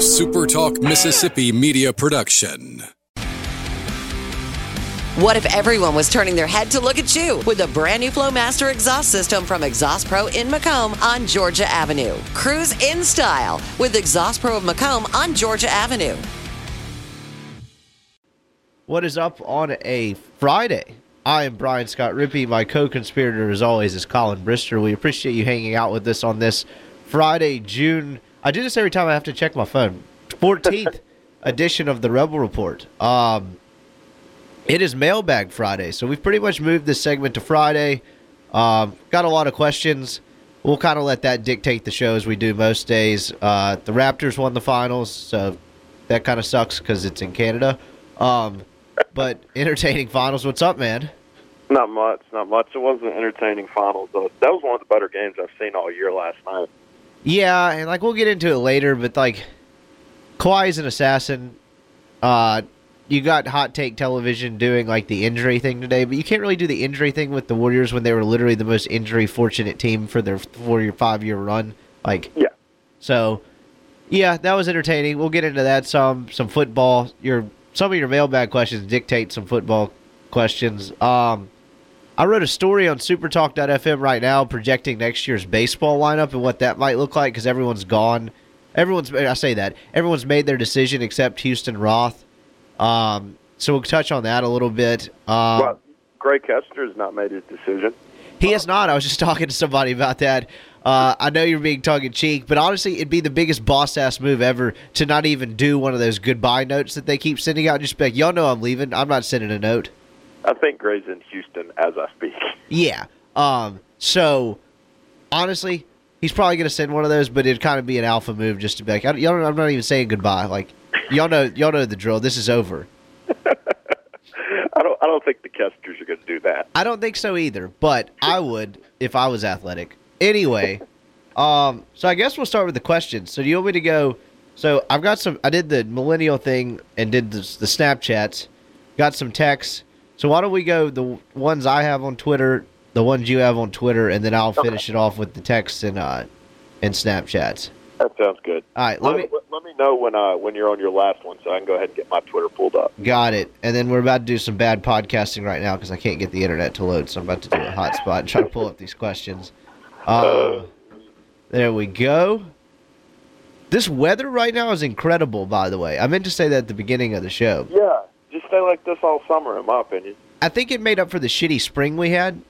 a Super Talk Mississippi media production. What if everyone was turning their head to look at you with the brand new Flowmaster exhaust system from Exhaust Pro in Macomb on Georgia Avenue? Cruise in style with Exhaust Pro of Macomb on Georgia Avenue. What is up on a Friday? I am Brian Scott Rippey. My co-conspirator, as always, is Colin Brister. We appreciate you hanging out with us on this Friday, June. I do this every time I have to check my phone. 14th edition of the Rebel Report. It is Mailbag Friday, so we've pretty much moved this segment to Friday. Got a lot of questions. We'll kind of let that dictate the show as we do most days. The Raptors won the finals, so that kind of sucks because it's in Canada. But entertaining finals. What's up, man? Not much. It was an entertaining finals. That was one of the better games I've seen all year last night. Yeah, and we'll get into it later, but Kawhi's an assassin. You got Hot Take Television doing the injury thing today, but you can't really do the injury thing with the Warriors when they were literally the most injury fortunate team for their 4-year, 5-year run. Yeah. So, yeah, that was entertaining. We'll get into that some football. Some of your mailbag questions dictate some football questions. I wrote a story on supertalk.fm right now projecting next year's baseball lineup and what that might look like because everyone's gone. Everyone's made their decision except Houston Roth. So we'll touch on that a little bit. Gray has not made his decision. He has not. I was just talking to somebody about that. I know you're being tongue-in-cheek, but honestly, it'd be the biggest boss-ass move ever to not even do one of those goodbye notes that they keep sending out. Just like, y'all know I'm leaving. I'm not sending a note. I think Gray's in Houston as I speak. Yeah. So, honestly, he's probably going to send one of those, but it'd kind of be an alpha move just to be like, y'all know, I'm not even saying goodbye. Y'all know the drill. This is over. I don't think the Kesters are going to do that. I don't think so either, but I would if I was athletic. Anyway, so I guess we'll start with the questions. So do you want me to go? So I've got some. I did the millennial thing and did the Snapchats. Got some texts. So why don't we go the ones I have on Twitter, the ones you have on Twitter, and then I'll finish it off with the texts and Snapchats. That sounds good. All right, let me know when you're on your last one so I can go ahead and get my Twitter pulled up. Got it. And then we're about to do some bad podcasting right now because I can't get the internet to load, so I'm about to do a hotspot and try to pull up these questions. There we go. This weather right now is incredible, by the way. I meant to say that at the beginning of the show. Yeah, just stay like this all summer, in my opinion. I think it made up for the shitty spring we had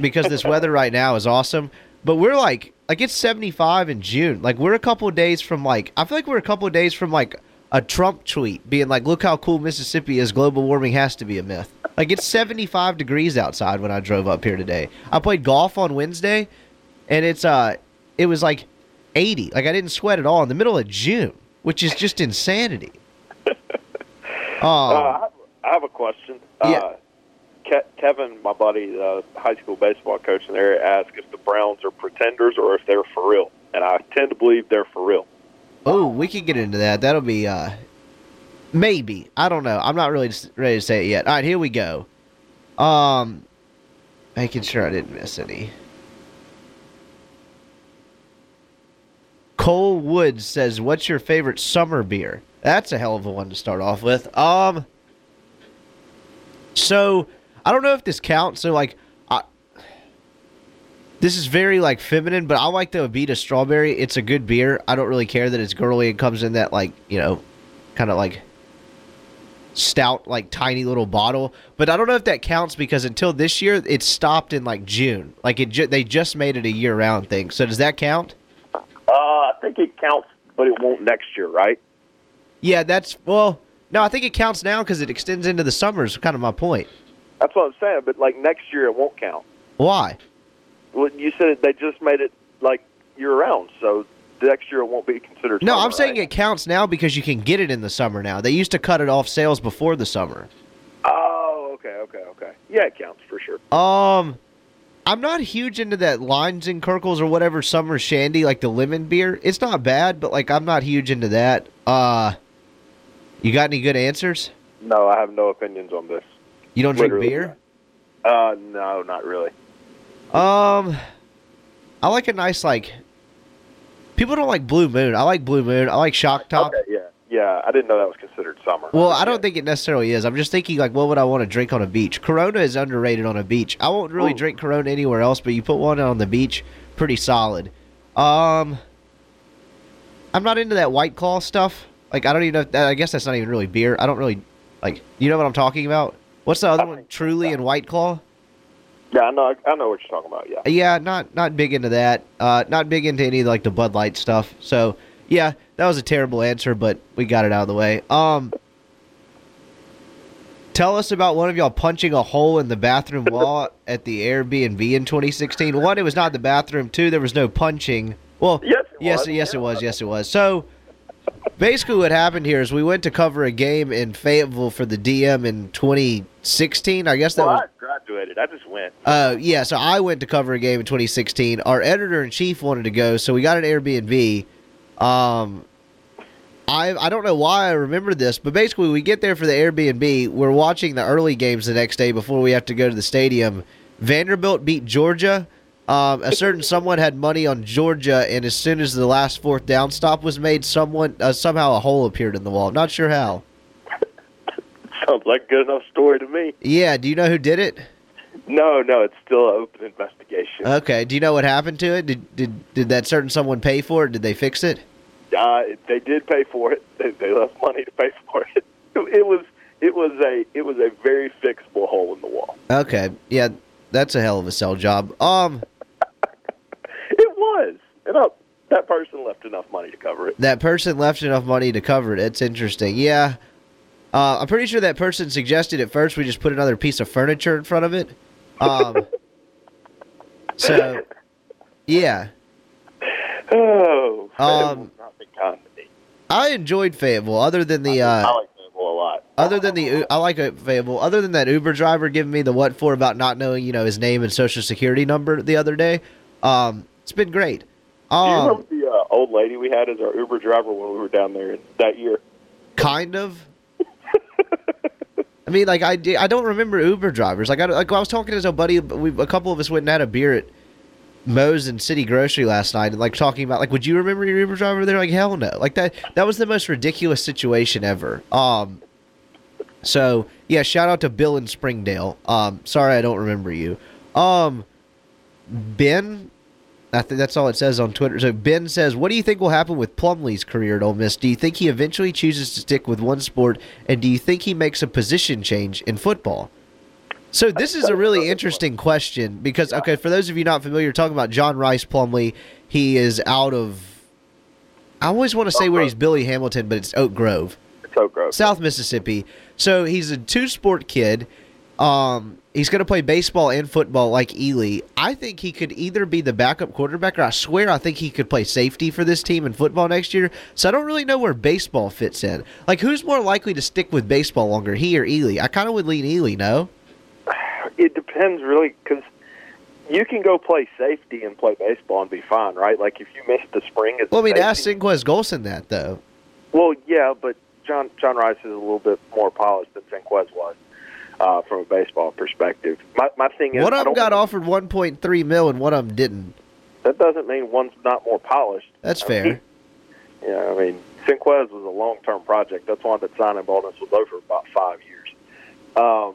because this weather right now is awesome. But we're it's 75 in June. We're a couple of days from I feel like we're a couple of days from a Trump tweet being look how cool Mississippi is. Global warming has to be a myth. It's 75 degrees outside when I drove up here today. I played golf on Wednesday and it was 80. I didn't sweat at all in the middle of June, which is just insanity. I have a question. Yeah. Kevin, my buddy, the high school baseball coach in the area, asked if the Browns are pretenders or if they're for real. And I tend to believe they're for real. Oh, we could get into that. That'll be maybe. I don't know. I'm not really ready to say it yet. All right, here we go. Making sure I didn't miss any. Cole Woods says, what's your favorite summer beer? That's a hell of a one to start off with. So... I don't know if this counts. So, this is very, feminine, but I like the Abita Strawberry. It's a good beer. I don't really care that it's girly. It comes in that, kind of, stout, tiny little bottle. But I don't know if that counts because until this year, it stopped in, June. They just made it a year-round thing. So, does that count? I think it counts, but it won't next year, right? Yeah, no, I think it counts now because it extends into the summer is kind of my point. That's what I'm saying, but, next year it won't count. Why? Well, you said they just made it, year-round, so next year it won't be considered summer, I'm saying it counts now because you can get it in the summer now. They used to cut it off sales before the summer. Oh, okay. Yeah, it counts for sure. I'm not huge into that Lines and Kirkles or whatever summer shandy, the lemon beer. It's not bad, but, I'm not huge into that. You got any good answers? No, I have no opinions on this. You don't drink beer? No, not really. I like a nice, people don't like Blue Moon. I like Blue Moon. I like Shock Top. Okay, yeah. I didn't know that was considered summer. Well, I don't think it necessarily is. I'm just thinking, like, what would I want to drink on a beach? Corona is underrated on a beach. I won't really drink Corona anywhere else, but you put one on the beach, pretty solid. I'm not into that White Claw stuff. Like, I don't even know if that, I guess that's not even really beer. I don't really, like, you know what I'm talking about? What's the other one? Truly and White Claw? Yeah, I know what you're talking about, yeah. Yeah, not big into that. Not big into any, like, the Bud Light stuff. So, yeah, that was a terrible answer, but we got it out of the way. Tell us about one of y'all punching a hole in the bathroom wall at the Airbnb in 2016. One, it was not the bathroom. Two, there was no punching. Well, yes, it was. So, basically what happened here is we went to cover a game in Fayetteville for the DM in 2016. I guess that was... I graduated. I just went. Yeah, so I went to cover a game in 2016. Our editor-in-chief wanted to go, so we got an Airbnb. I don't know why I remember this, but basically we get there for the Airbnb. We're watching the early games the next day before we have to go to the stadium. Vanderbilt beat Georgia. A certain someone had money on Georgia, and as soon as the last fourth down stop was made, someone somehow a hole appeared in the wall. Not sure how. Sounds like a good enough story to me. Yeah, do you know who did it? No, it's still an open investigation. Okay, do you know what happened to it? Did that certain someone pay for it? Did they fix it? They did pay for it. They left money to pay for it. It was a very fixable hole in the wall. Okay, yeah, that's a hell of a sell job. It was. That person left enough money to cover it. It's interesting. Yeah. I'm pretty sure that person suggested at first we just put another piece of furniture in front of it. So, yeah. Oh, Fayetteville's not been kind to me. I enjoyed Fayetteville, other than the... I like Fayetteville a lot. I like Fayetteville. Other than that Uber driver giving me the what for about not knowing, his name and social security number the other day, it's been great. Do you remember the old lady we had as our Uber driver when we were down there that year? Kind of. I mean, like, I don't remember Uber drivers. I was talking to some buddy, a couple of us went and had a beer at Moe's and City Grocery last night, and, like, talking about, like, would you remember your Uber driver? They're like, hell no. Like, that was the most ridiculous situation ever. So, yeah, shout out to Bill in Springdale. Sorry I don't remember you. Ben, I think that's all it says on Twitter. So Ben says, what do you think will happen with Plumlee's career at Ole Miss? Do you think he eventually chooses to stick with one sport, and do you think he makes a position change in football? So this is a really interesting question because, okay, for those of you not familiar, we're talking about John Rice Plumlee. He is out of, I always want to say where he's Billy Hamilton, but it's Oak Grove. It's Oak Grove. South Mississippi. So he's a two-sport kid. He's going to play baseball and football like Ely. I think he could either be the backup quarterback, or I swear I think he could play safety for this team in football next year. So I don't really know where baseball fits in. Like, who's more likely to stick with baseball longer, he or Ely? I kind of would lean Ely, no? It depends, really, because you can go play safety and play baseball and be fine, right? Like, if you miss the spring... Well, I mean, ask Cinquez Golson that, though. Well, yeah, but John Rice is a little bit more polished than Cinquez was. From a baseball perspective. My thing is... One of them got offered $1.3 million and one of them didn't. That doesn't mean one's not more polished. That's fair. Cinquez was a long-term project. That's why that signing bonus was over about 5 years. I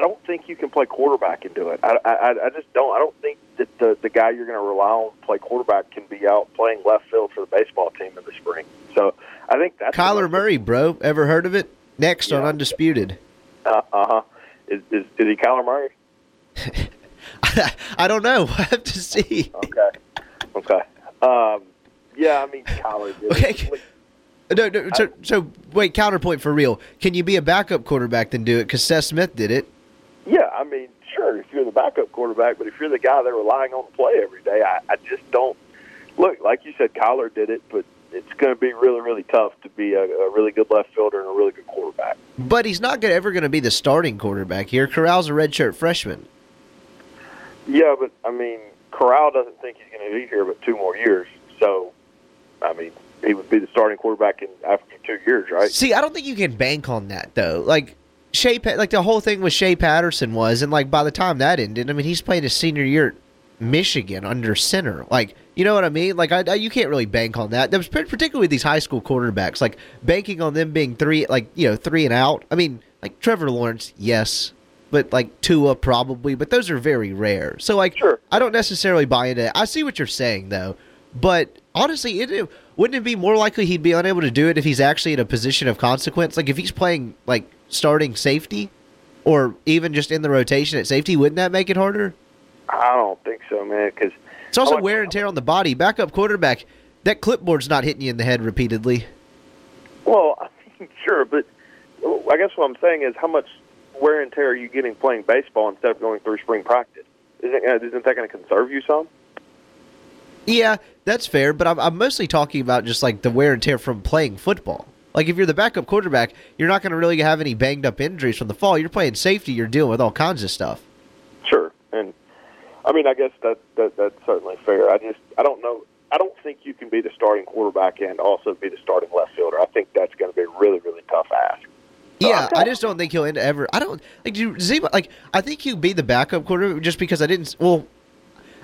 don't think you can play quarterback and do it. I just don't. I don't think that the guy you're going to rely on to play quarterback can be out playing left field for the baseball team in the spring. So I think that's... Kyler Murray, bro. Ever heard of it? Next on Undisputed. Is he Kyler Murray? I don't know. We'll have to see. Okay. Kyler. Okay. No. So, wait, counterpoint for real. Can you be a backup quarterback then do it? Because Seth Smith did it. Yeah, sure, if you're the backup quarterback, but if you're the guy they're relying on to play every day, I just don't. Look, like you said, Kyler did it, but it's going to be really, really tough to be a really good left fielder and a really good quarterback. But he's not ever going to be the starting quarterback here. Corral's a redshirt freshman. Yeah, but, Corral doesn't think he's going to be here but 2 more years. So, he would be the starting quarterback after 2 years, right? See, I don't think you can bank on that, though. Like, the whole thing with Shea Patterson was, and, like, by the time that ended, he's played his senior year at Michigan under center. Like – You know what I mean? Like, you can't really bank on that. That was particularly with these high school quarterbacks, like banking on them being three and out. I mean, like Trevor Lawrence, yes, but like Tua probably, but those are very rare. So like, sure. I don't necessarily buy into it. I see what you're saying though, but honestly, wouldn't it be more likely he'd be unable to do it if he's actually in a position of consequence? Like if he's playing like starting safety or even just in the rotation at safety, wouldn't that make it harder? I don't think so, man, because it's also wear and tear on the body. Backup quarterback, that clipboard's not hitting you in the head repeatedly. Well, I mean, sure, but I guess what I'm saying is how much wear and tear are you getting playing baseball instead of going through spring practice? Isn't that going to conserve you some? Yeah, that's fair, but I'm mostly talking about just like the wear and tear from playing football. Like if you're the backup quarterback, you're not going to really have any banged-up injuries from the fall. You're playing safety, you're dealing with all kinds of stuff. Sure, and I mean, I guess that's certainly fair. I don't know. I don't think you can be the starting quarterback and also be the starting left fielder. I think that's going to be a really, really tough ask. So yeah, I just don't think he'll end ever. I don't like. I think he'll be the backup quarterback just because I didn't. Well,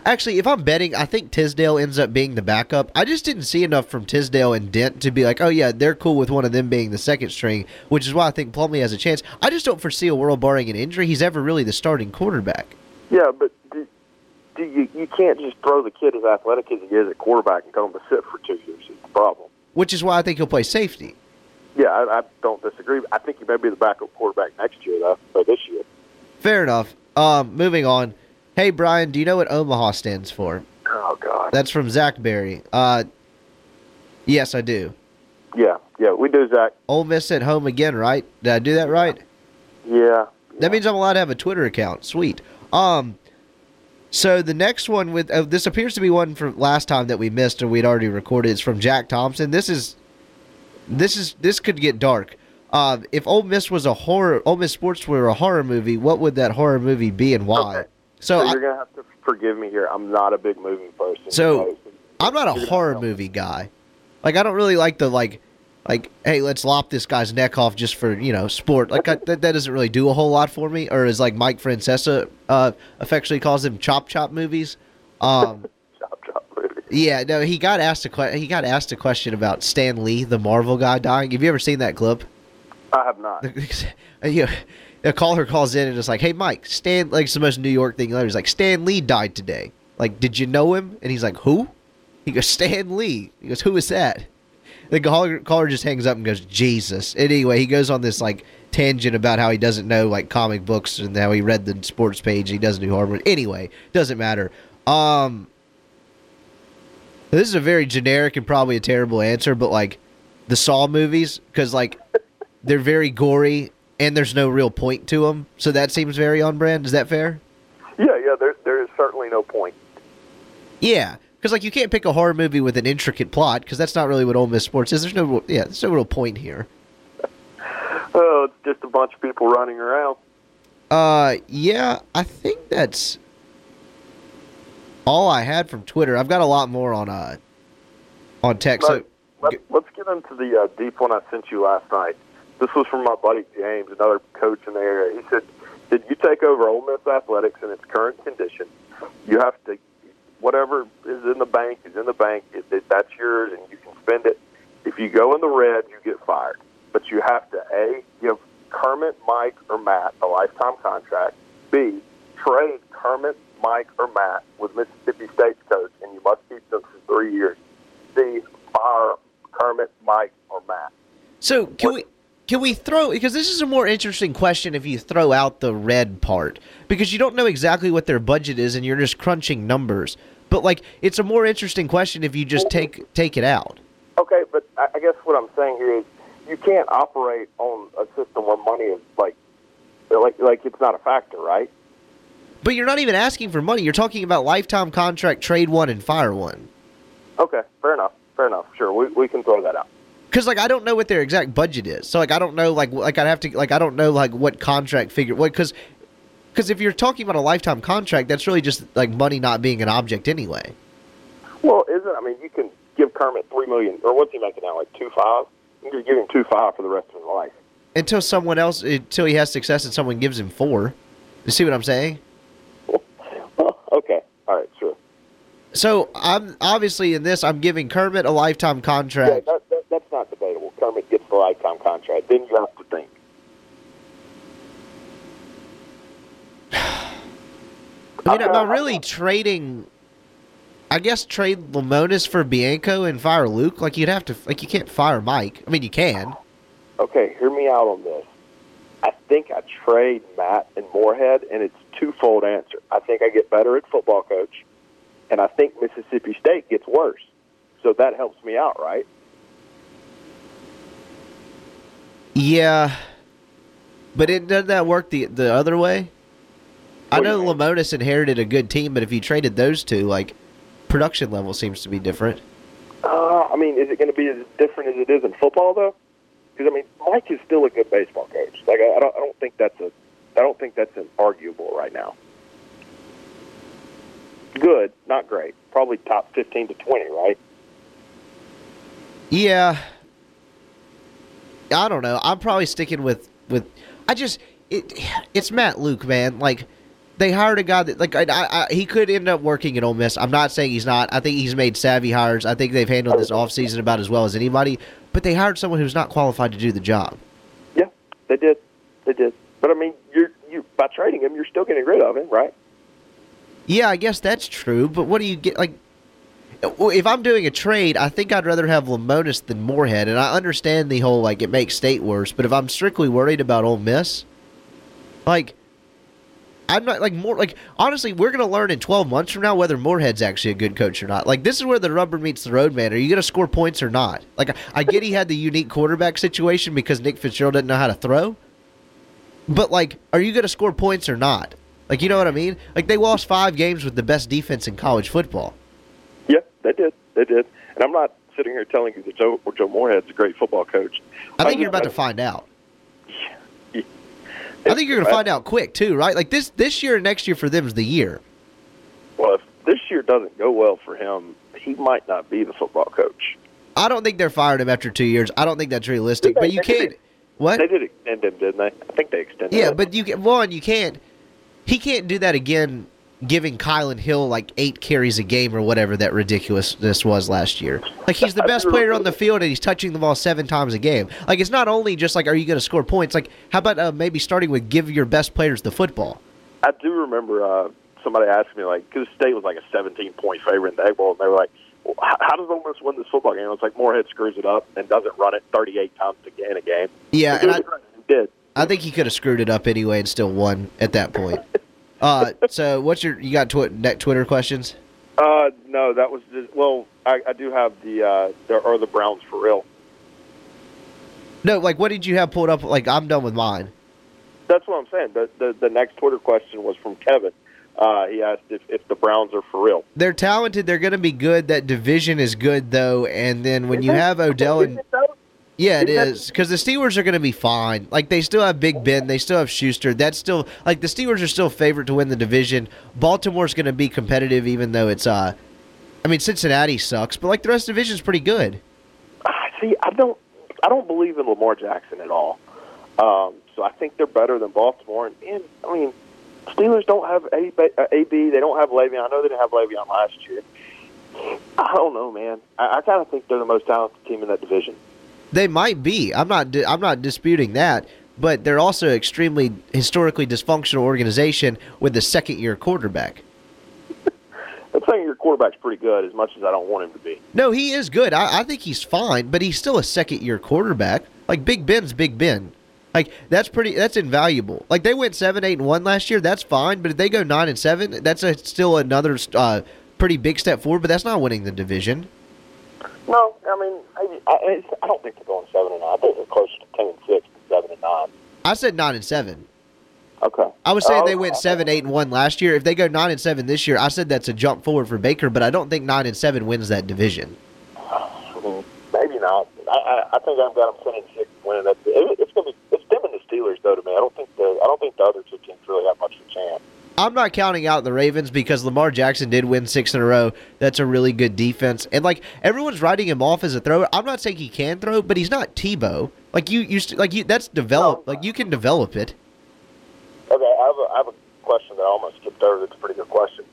actually, if I'm betting, I think Tisdale ends up being the backup. I just didn't see enough from Tisdale and Dent to be like, oh yeah, they're cool with one of them being the second string, which is why I think Plumlee has a chance. I just don't foresee a world barring an injury. He's ever really the starting quarterback. Yeah, but. You can't just throw the kid as athletic as he is at quarterback and tell him to sit for 2 years. It's the problem. Which is why I think he'll play safety. Yeah, I don't disagree. I think he may be the backup quarterback next year, though, or this year. Fair enough. Moving on. Hey, Brian, do you know what OMAHA stands for? Oh, God. That's from Zach Berry. Yes, I do. Yeah, we do, Zach. Ole Miss at home again, right? Did I do that right? Yeah. That means I'm allowed to have a Twitter account. Sweet. So the next one with this appears to be one from last time that we missed or we'd already recorded. It's from Jack Thompson. This could get dark. If Ole Miss sports were a horror movie, what would that horror movie be and why? Okay. So you're gonna have to forgive me here. I'm not a big movie person. So I'm not a horror movie guy. Like I don't really like the like hey, let's lop this guy's neck off just for sport. Like that doesn't really do a whole lot for me. Or as like Mike Francesa affectionately calls them, chop chop movies. Chop movies. Yeah, no, he got asked a question about Stan Lee, the Marvel guy, dying. Have you ever seen that clip? I have not. A caller calls in and it's like, hey Mike, Stan, like it's the most New York thing ever. He's like, Stan Lee died today. Like, did you know him? And he's like, who? He goes, Stan Lee. He goes, who is that? The caller just hangs up and goes, Jesus. And anyway, he goes on this like tangent about how he doesn't know like comic books and how he read the sports page. He doesn't do hardware. Anyway, doesn't matter. This is a very generic and probably a terrible answer, but like the Saw movies, because like they're very gory and there's no real point to them. So that seems very on brand. Is that fair? Yeah. There is certainly no point. Yeah. Because, like, you can't pick a horror movie with an intricate plot, because that's not really what Ole Miss sports is. There's no real point here. Oh, it's just a bunch of people running around. Yeah, I think that's all I had from Twitter. I've got a lot more on text. So, let's get into the deep one I sent you last night. This was from my buddy James, another coach in the area. He said, did you take over Ole Miss athletics in its current condition? You have to... Whatever is in the bank is in the bank. That's yours, and you can spend it. If you go in the red, you get fired. But you have to, A, give Kermit, Mike, or Matt a lifetime contract. B, trade Kermit, Mike, or Matt with Mississippi State's coach, and you must keep them for 3 years. C, fire Kermit, Mike, or Matt. So can we throw, because this is a more interesting question if you throw out the red part, because you don't know exactly what their budget is and you're just crunching numbers. But, like, it's a more interesting question if you just take it out. Okay, but I guess what I'm saying here is you can't operate on a system where money is, like it's not a factor, right? But you're not even asking for money. You're talking about lifetime contract, trade one, and fire one. Okay, fair enough. Sure, we can throw that out. Because like I don't know what their exact budget is, so like I don't know like I'd have to like I don't know like what contract figure what because if you're talking about a lifetime contract, that's really just like money not being an object anyway. Well, isn't I mean you can give Kermit $3 million or what's he making now like 2.5? You can give him 2.5 for the rest of his life until he has success and someone gives him 4. You see what I'm saying? Well, okay, all right, sure. So I'm obviously in this. I'm giving Kermit a lifetime contract. Yeah, that's not debatable. Kermit gets the lifetime contract. Then you have to think. I mean, am I really trading? I guess trade Lamonis for Bianco and fire Luke. Like you'd have to. Like you can't fire Mike. I mean, you can. Okay, hear me out on this. I think I trade Matt and Moorhead, and it's a twofold answer. I think I get better at football coach, and I think Mississippi State gets worse. So that helps me out, right? Yeah. But doesn't that work the other way? I know Lamonis inherited a good team, but if you traded those two, like, production level seems to be different. I mean, is it going to be as different as it is in football, though? Because I mean, Mike is still a good baseball coach. Like I don't think that's arguable right now. Good, not great. Probably top 15 to 20, right? Yeah. I don't know. I'm probably sticking with Matt Luke, man. Like they hired a guy that he could end up working at Ole Miss. I'm not saying he's not. I think he's made savvy hires. I think they've handled this offseason about as well as anybody. But they hired someone who's not qualified to do the job. Yeah, they did. They did. But I mean, you by trading him, you're still getting rid of him, right? Yeah, I guess that's true. But what do you get? Like, if I'm doing a trade, I think I'd rather have Lamonis than Moorhead. And I understand the whole like it makes State worse. But if I'm strictly worried about Ole Miss, like I'm not like more like honestly, we're gonna learn in 12 months from now whether Moorhead's actually a good coach or not. Like this is where the rubber meets the road, man. Are you gonna score points or not? Like I get he had the unique quarterback situation because Nick Fitzgerald didn't know how to throw. But like, are you gonna score points or not? Like you know what I mean? Like they lost 5 games with the best defense in college football. Yeah, they did. They did. And I'm not sitting here telling you that Joe Moorhead's a great football coach. I think you're about to find out. I think you're going to find out quick, too, right? Like, this year and next year for them is the year. Well, if this year doesn't go well for him, he might not be the football coach. I don't think they're firing him after 2 years. I don't think that's realistic. But you can't – what? They did extend him, didn't they? I think they extended him. Yeah, but you can't – he can't do that again giving Kylan Hill, like, 8 carries a game or whatever that ridiculousness was last year. Like, he's the best player on the field, and he's touching the ball 7 times a game. Like, it's not only just, like, are you going to score points? Like, how about maybe starting with give your best players the football? I do remember somebody asked me, like, because State was, like, a 17-point favorite in the Egg Bowl, and they were like, well, how does Ole Miss win this football game? I was like, Moorhead screws it up and doesn't run it 38 times in a game. Yeah, and I think he could have screwed it up anyway and still won at that point. So what's you got Twitter questions? No, that was just, well, I do have the Browns for real. No, like what did you have pulled up? Like I'm done with mine. That's what I'm saying. The next Twitter question was from Kevin. He asked if the Browns are for real. They're talented. They're going to be good. That division is good though. And then when you have Odell and yeah, it is, because the Steelers are going to be fine. Like, they still have Big Ben. They still have Schuster. That's still – like, the Steelers are still favorite to win the division. Baltimore's going to be competitive even though it's I mean, Cincinnati sucks. But, like, the rest of the division's pretty good. See, I don't believe in Lamar Jackson at all. So I think they're better than Baltimore. And I mean, Steelers don't have A.B. They don't have Le'Veon. I know they didn't have Le'Veon last year. I don't know, man. I kind of think they're the most talented team in that division. They might be. I'm not disputing that, but they're also extremely historically dysfunctional organization with a second-year quarterback. The second-year quarterback's pretty good, as much as I don't want him to be. No, he is good. I think he's fine, but he's still a second-year quarterback. Like Big Ben's Big Ben. Like that's invaluable. Like they went 7-8-1 last year. That's fine, but if they go 9-7, that's still another pretty big step forward. But that's not winning the division. No, I mean, I don't think they're going 7-9. I think they're closer to 10-6 than 7-9. I said 9-7. Okay. I was saying they went 7-8-1 last year. If they go 9-7 this year, I said that's a jump forward for Baker, but I don't think 9-7 wins that division. I mean, maybe not. I think I've got them 10-6 winning that. It's going to be it's them and the Steelers though to me. I don't think the other two teams really have much of a chance. I'm not counting out the Ravens because Lamar Jackson did win 6 in a row. That's a really good defense. And, like, everyone's writing him off as a thrower. I'm not saying he can throw, but he's not Tebow. Like, that's developed. Like, you can develop it. Okay, I have a question that I almost skipped over. It's a pretty good question.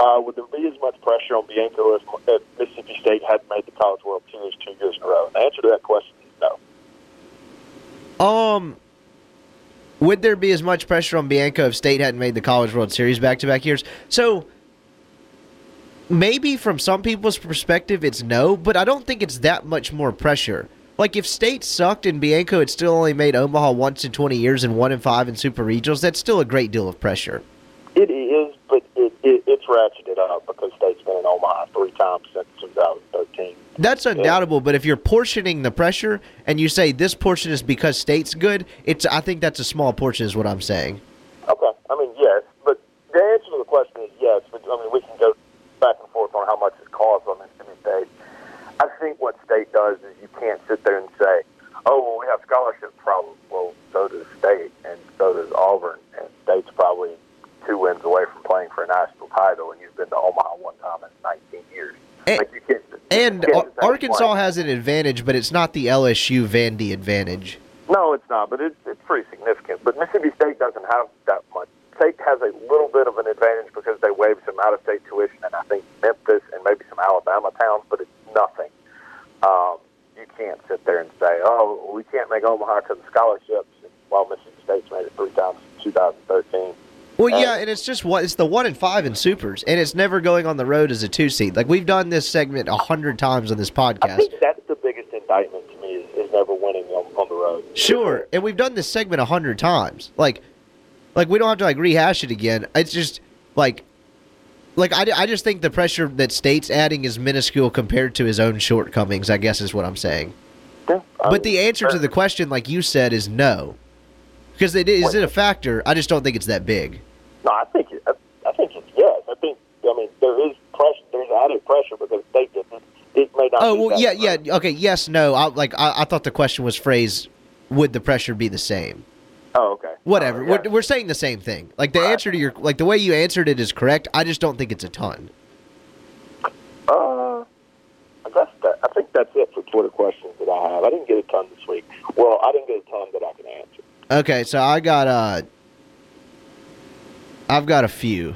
Would there be as much pressure on Bianco if Mississippi State hadn't made the College World Series 2 years in a row? And the answer to that question is no. Would there be as much pressure on Bianco if State hadn't made the College World Series back-to-back years? So maybe from some people's perspective it's no, but I don't think it's that much more pressure. Like, if State sucked and Bianco had still only made OMAHA once in 20 years and 1-5 in Super Regionals, that's still a great deal of pressure. It is, but it's ratcheted up because State's been in OMAHA 3 times since 2013. That's undoubtable, but if you're portioning the pressure and you say this portion is because State's good, I think that's a small portion is what I'm saying. Okay. I mean, yes, but the answer to the question is yes, but I mean, we can go back and forth on how much it costs on Mississippi State. I think what State does is you can't sit there and say, oh, well, we have scholarship problems. Well, so does State, and so does Auburn, and State's probably 2 wins away from playing for a national title, and you've been to OMAHA 1 time in 19 years. And Arkansas has an advantage, but it's not the LSU-Vandy advantage. No, it's not, but it's pretty significant. But Mississippi State doesn't have that much. State has a little bit of an advantage because they waived some out-of-state tuition, and I think Memphis and maybe some Alabama towns, but it's nothing. You can't sit there and say, oh, we can't make OMAHA because of scholarships, while Mississippi State's made it 3 times in 2013. Well, yeah, and it's just it's the 1-5 in supers, and it's never going on the road as a 2 seed. Like, we've done this segment 100 times on this podcast. I think that's the biggest indictment to me is never winning on the road. Sure, and we've done this segment 100 times. Like we don't have to rehash it again. It's just I just think the pressure that State's adding is minuscule compared to his own shortcomings, I guess is what I'm saying. Yeah, but the answer to the question, like you said, is no, because is it a factor? I just don't think it's that big. No, I think it's yes. I mean, there is pressure. There's added pressure because they didn't. It may not. Oh well, yeah. Okay, yes, no. I thought the question was phrased: would the pressure be the same? Oh, okay. Whatever. Yeah. We're saying the same thing. Like the answer to your the way you answered it is correct. I just don't think it's a ton. I think that's it for Twitter questions that I have. I didn't get a ton this week. Well, I didn't get a ton that I can answer. Okay, so I got I've got a few.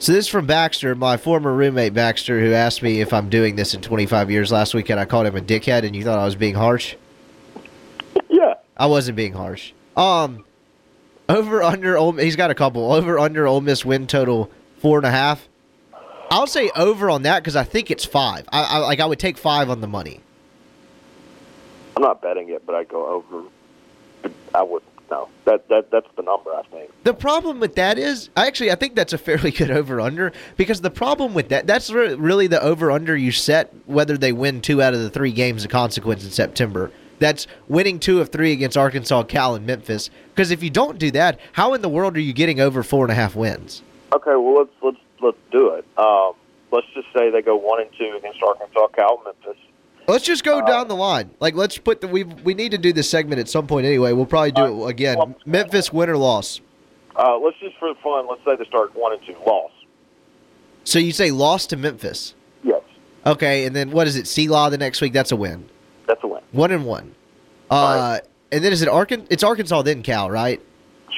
So this is from Baxter, my former roommate Baxter, who asked me if I'm doing this in 25 years last weekend. I called him a dickhead, and you thought I was being harsh? Yeah. I wasn't being harsh. He's got a couple. Over under Ole Miss win total 4.5. I'll say over on that because I think it's 5. I would take 5 on the money. I'm not betting it, but I'd go over. I wouldn't. No, that's the number, I think. The problem with that is, I think that's a fairly good over-under, because the problem with that's really the over-under you set whether they win 2 out of the 3 games of consequence in September. That's winning 2 of 3 against Arkansas, Cal, and Memphis. Because if you don't do that, how in the world are you getting over 4.5 wins? Okay, well, let's do it. Let's just say they go 1-2 against Arkansas, Cal, and Memphis. Let's just go down the line. Like, let's put we need to do this segment at some point anyway. We'll probably do it again. Well, Memphis win or loss. Let's just for fun. Let's say they start 1-2 loss. So you say loss to Memphis? Yes. Okay, and then what is it? Selah the next week. That's a win. That's a win. 1-1. Right. And then is it Arkansas? It's Arkansas then Cal, right?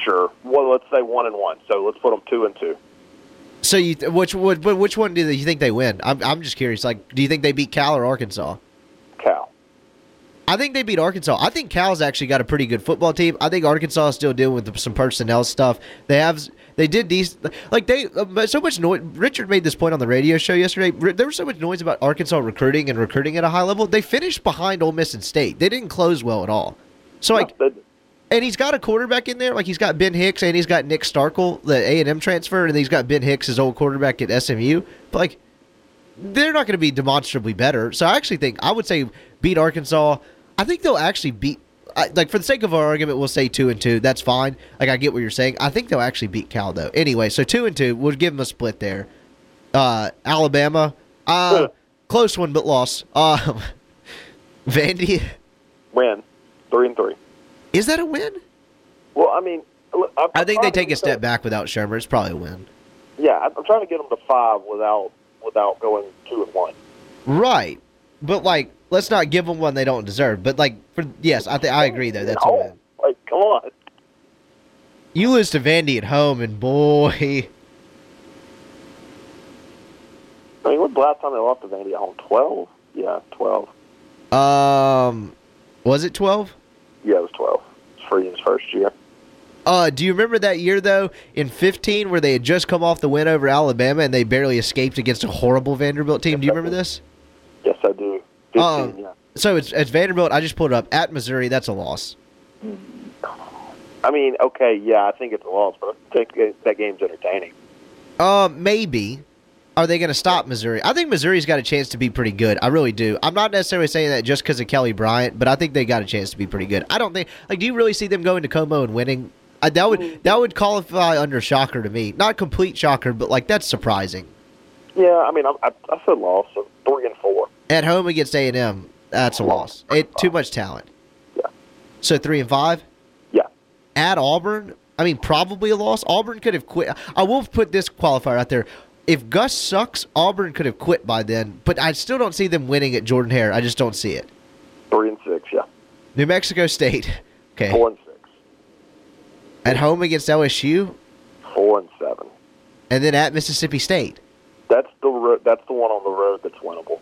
Sure. Well, let's say 1-1. So let's put them 2-2. So which one do you think they win? I'm just curious. Like, do you think they beat Cal or Arkansas? Cal. I think they beat Arkansas. I think Cal's actually got a pretty good football team. I think Arkansas is still dealing with some personnel stuff. So much noise. Richard made this point on the radio show yesterday. There was so much noise about Arkansas recruiting at a high level. They finished behind Ole Miss and State. They didn't close well at all. So and he's got a quarterback in there. Like, he's got Ben Hicks and he's got Nick Starkel, the A&M transfer, and he's got Ben Hicks, his old quarterback at SMU. But they're not going to be demonstrably better. So I actually think I would say beat Arkansas. I think they'll actually beat for the sake of our argument, we'll say 2-2. That's fine. I get what you're saying. I think they'll actually beat Cal, though. Anyway, so 2-2. We'll give them a split there. Alabama. Close one, but loss. Vandy. Win. 3-3. Is that a win? Well, I mean, I think they take a step back without Shermer. It's probably a win. Yeah, I'm trying to get them to 5 without going 2-1. Right. But, let's not give them one they don't deserve. But, yes, I agree, though. That's a win. Come on. You lose to Vandy at home, and boy. I mean, what the last time they lost to Vandy? On 12? Yeah, 12. Was it 12? Yeah, it was 12. It was Freedom's first year. Do you remember that year, though, in 15, where they had just come off the win over Alabama and they barely escaped against a horrible Vanderbilt team? Yes, do you remember this? Yes, I do. 15, yeah. So it's Vanderbilt. I just pulled it up. At Missouri, that's a loss. I mean, okay, yeah, I think it's a loss, but I think that game's entertaining. Maybe. Are they going to stop Missouri? I think Missouri's got a chance to be pretty good. I really do. I'm not necessarily saying that just because of Kelly Bryant, but I think they got a chance to be pretty good. I don't think – like, do you really see them going to Como and winning? That would qualify under shocker to me. Not complete shocker, but, like, that's surprising. Yeah, I mean, I said loss, so 3-4. At home against A&M, that's a loss. Too much talent. Yeah. So 3-5? Yeah. At Auburn, I mean, probably a loss. Auburn could have quit. I will put this qualifier out there. If Gus sucks, Auburn could have quit by then, but I still don't see them winning at Jordan-Hare. I just don't see it. 3-6, yeah. New Mexico State. Okay. 4-6. At home against LSU? 4-7. And then at Mississippi State? That's the one on the road that's winnable.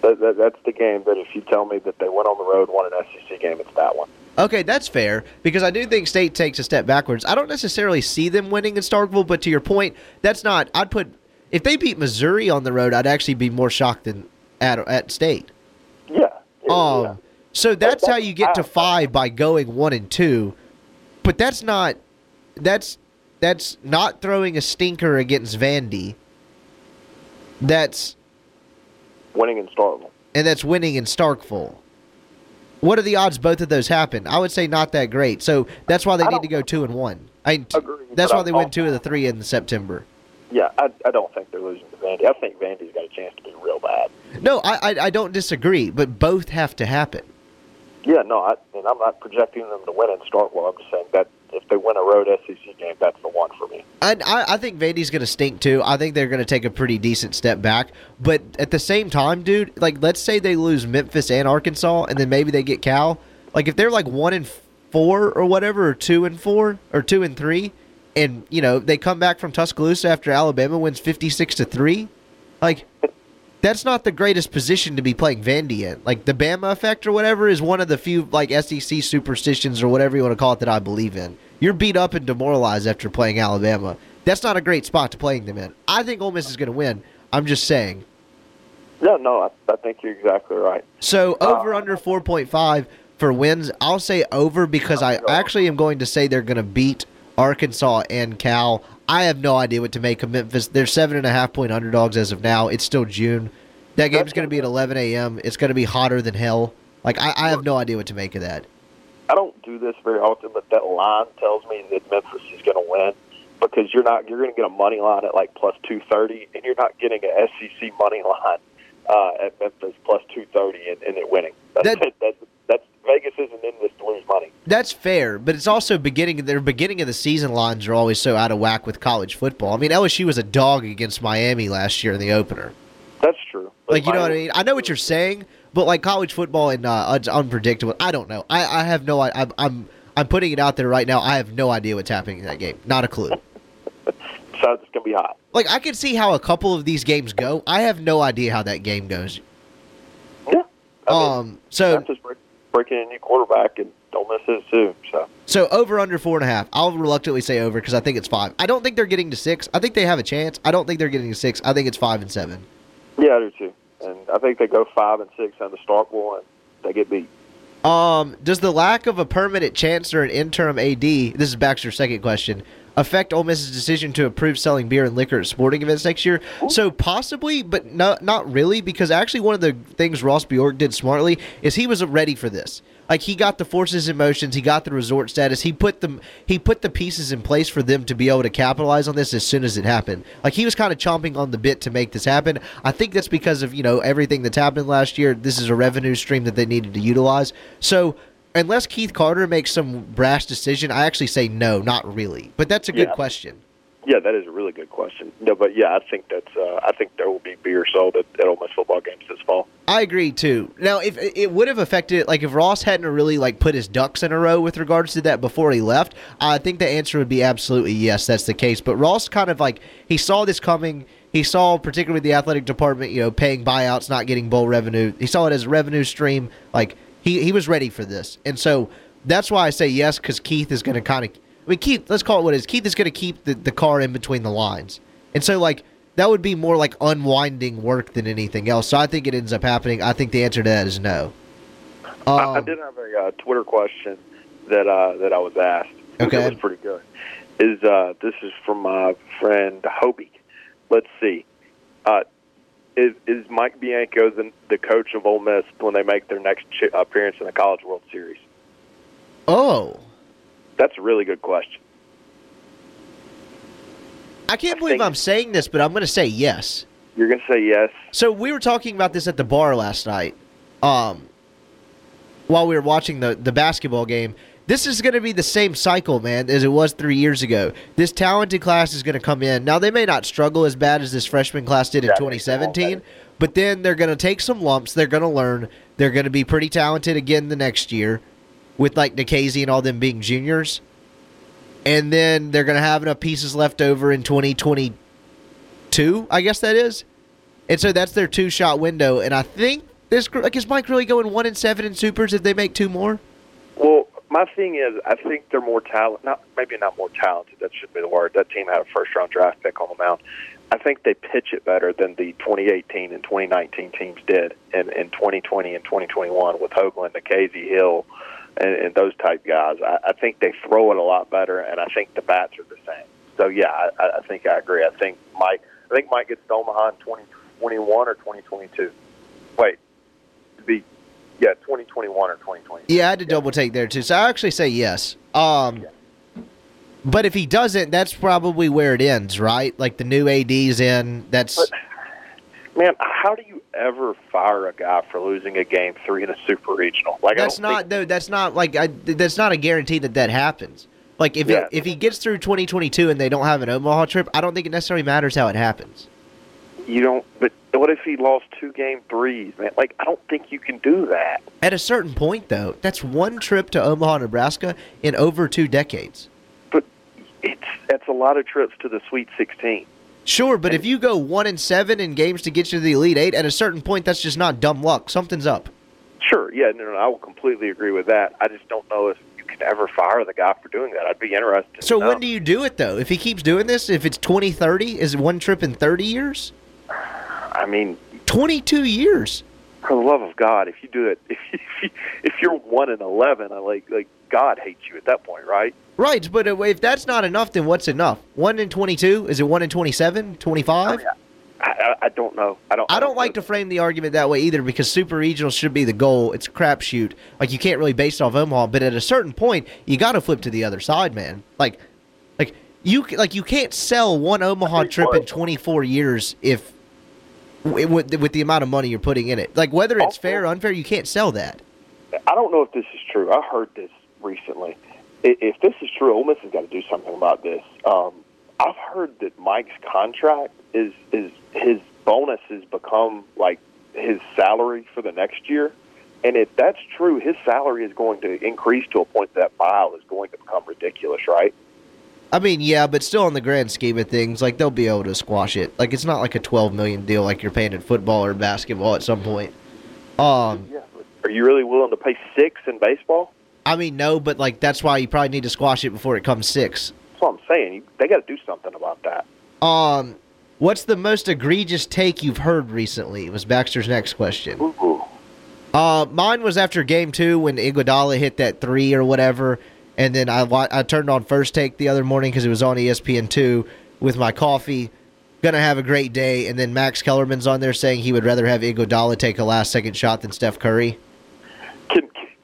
That's the game that if you tell me that they went on the road and won an SEC game, it's that one. Okay, that's fair, because I do think State takes a step backwards. I don't necessarily see them winning in Starkville, but to your point, that's not – I'd put – if they beat Missouri on the road, I'd actually be more shocked than at State. Yeah. Yeah. So that's how you get to 5 by going 1-2, but that's not throwing a stinker against Vandy. That's winning in Starkville. And that's winning in Starkville. What are the odds both of those happen? I would say not that great. So that's why they need to go 2-1. I agree, that's why they win 2 of the 3 in September. Yeah, I don't think they're losing to Vandy. I think Vandy's got a chance to be real bad. No, I don't disagree, but both have to happen. Yeah, no, and I'm not projecting them to win and start well. I'm just saying that if they win a road SEC game, that's the one for me. I think Vandy's going to stink, too. I think they're going to take a pretty decent step back. But at the same time, dude, like, let's say they lose Memphis and Arkansas, and then maybe they get Cal. Like, if they're, like, 1-4 or whatever, or 2-4, or 2-3, and, you know, they come back from Tuscaloosa after Alabama wins 56-3. Like, that's not the greatest position to be playing Vandy in. Like, the Bama effect or whatever is one of the few, like, SEC superstitions or whatever you want to call it that I believe in. You're beat up and demoralized after playing Alabama. That's not a great spot to playing them in. I think Ole Miss is going to win. I'm just saying. Yeah, no, I think you're exactly right. So, over under 4.5 for wins. I'll say over because I actually am going to say they're going to beat Arkansas and Cal. I have no idea what to make of Memphis. They're 7.5-point underdogs as of now. It's still June. That game's going to be at 11 a.m. It's going to be hotter than hell. Like, I have no idea what to make of that. I don't do this very often, but that line tells me that Memphis is going to win because you're going to get a money line at like plus 230, and you're not getting an SEC money line at Memphis plus 230 and it winning. That's Vegas isn't in this to lose money. That's fair, but it's also their beginning of the season lines are always so out of whack with college football. I mean, LSU was a dog against Miami last year in the opener. That's true. Like, you know what I mean? I know what you're saying, but like college football and it's unpredictable. I don't know. I have no idea. I'm putting it out there right now. I have no idea what's happening in that game. Not a clue. So it's gonna be hot. Like, I can see how a couple of these games go. I have no idea how that game goes. Yeah. So I'm just breaking a new quarterback and don't miss it soon. So over under 4.5. I'll reluctantly say over because I think it's 5. I don't think they're getting to 6. I think they have a chance. I don't think they're getting to 6. I think it's 5-7. Yeah, I do too. And I think they go 5-6 on the Starkville and they get beat. Does the lack of a permanent chancellor and interim AD, this is Baxter's second question, affect Ole Miss's decision to approve selling beer and liquor at sporting events next year? Ooh. So possibly, but not really, because actually one of the things Ross Bjork did smartly is he was ready for this. Like, he got the forces in motion, he got the resort status, he put the pieces in place for them to be able to capitalize on this as soon as it happened. Like, he was kind of chomping on the bit to make this happen. I think that's because of, you know, everything that's happened last year. This is a revenue stream that they needed to utilize. So unless Keith Carter makes some brash decision, I actually say no, not really. But that's a good question. Yeah, that is a really good question. No, but yeah, I think there will be beer sold at Ole Miss football games this fall. I agree too. Now, if it would have affected it, like if Ross hadn't really like put his ducks in a row with regards to that before he left, I think the answer would be absolutely yes, that's the case. But Ross kind of like, he saw this coming. He saw, particularly the athletic department, you know, paying buyouts, not getting bowl revenue. He saw it as a revenue stream. Like he was ready for this. And so that's why I say yes, because Keith is going to kind of, I mean, Keith, let's call it what it is. Keith is going to keep the car in between the lines. And so like, that would be more like unwinding work than anything else. So I think it ends up happening. I think the answer to that is no. I did have a Twitter question that I was asked. Okay. It was pretty good. This is from my friend Hobie. Let's see. Is Mike Bianco the coach of Ole Miss when they make their next appearance in the College World Series? Oh. That's a really good question. I can't believe I'm saying this, but I'm going to say yes. You're going to say yes? So we were talking about this at the bar last night while we were watching the basketball game. This is going to be the same cycle, man, as it was 3 years ago. This talented class is going to come in. Now, they may not struggle as bad as this freshman class did in 2017, but then they're going to take some lumps. They're going to learn. They're going to be pretty talented again the next year with, like, Nikhazy and all them being juniors. And then they're going to have enough pieces left over in 2022, I guess that is. And so that's their two-shot window. And I think this – like, is Mike really going 1-7 in Supers if they make two more? Well, my thing is I think they're more talented – maybe not more talented. That should be the word. That team had a first-round draft pick on the mound. I think they pitch it better than the 2018 and 2019 teams did in 2020 and 2021 with Hoagland, Nikhazy, Hill, and those type guys. I think they throw it a lot better, and I think the bats are the same. So, yeah, I think I agree. I think Mike gets to OMAHA in 2021 or 2022. Wait. 2021 or 2022. Yeah, I had to double take there, too. So I actually say yes. But if he doesn't, that's probably where it ends, right? Like the new AD's in. Man, how do you ever fire a guy for losing a game three in a super regional? Like that's not a guarantee that happens. Like if he gets through 2022 and they don't have an Omaha trip, I don't think it necessarily matters how it happens. But what if he lost 2 game 3s, man? Like I don't think you can do that. At a certain point, though, that's one trip to Omaha, Nebraska in over 2 decades. But that's a lot of trips to the Sweet 16. Sure, but if you go 1-7 in games to get you to the Elite Eight, at a certain point, that's just not dumb luck. Something's up. Sure, yeah, no, I will completely agree with that. I just don't know if you can ever fire the guy for doing that. I'd be interested. So when do you do it, though? If he keeps doing this, if it's 2030, is it one trip in 30 years? I mean... 22 years. For the love of God, if you do it, if you're 1-11, like God hates you at that point, right? Right, but if that's not enough, then what's enough? 1-22? Is it 1-27? 25? I don't know. I don't like to frame the argument that way either because super regional should be the goal. It's a crapshoot. Like you can't really base it off Omaha, but at a certain point, you got to flip to the other side, man. Like you can't sell one Omaha trip in 24 years with the amount of money you're putting in it. Like whether it's fair or unfair, you can't sell that. I don't know if this is true. I heard this recently. If this is true, Ole Miss has got to do something about this. I've heard that Mike's contract is his bonus has become like his salary for the next year. And if that's true, his salary is going to increase to a point that mile is going to become ridiculous, right? I mean, yeah, but still in the grand scheme of things, like they'll be able to squash it. Like it's not like a $12 million deal like you're paying in football or basketball at some point. Yeah. Are you really willing to pay 6 in baseball? I mean, no, but, like, that's why you probably need to squash it before it comes 6. That's what I'm saying. They got to do something about that. What's the most egregious take you've heard recently? It was Baxter's next question. Ooh. Mine was after Game 2 when Iguodala hit that 3 or whatever, and then I turned on First Take the other morning because it was on ESPN 2 with my coffee. Gonna have a great day, and then Max Kellerman's on there saying he would rather have Iguodala take a last-second shot than Steph Curry.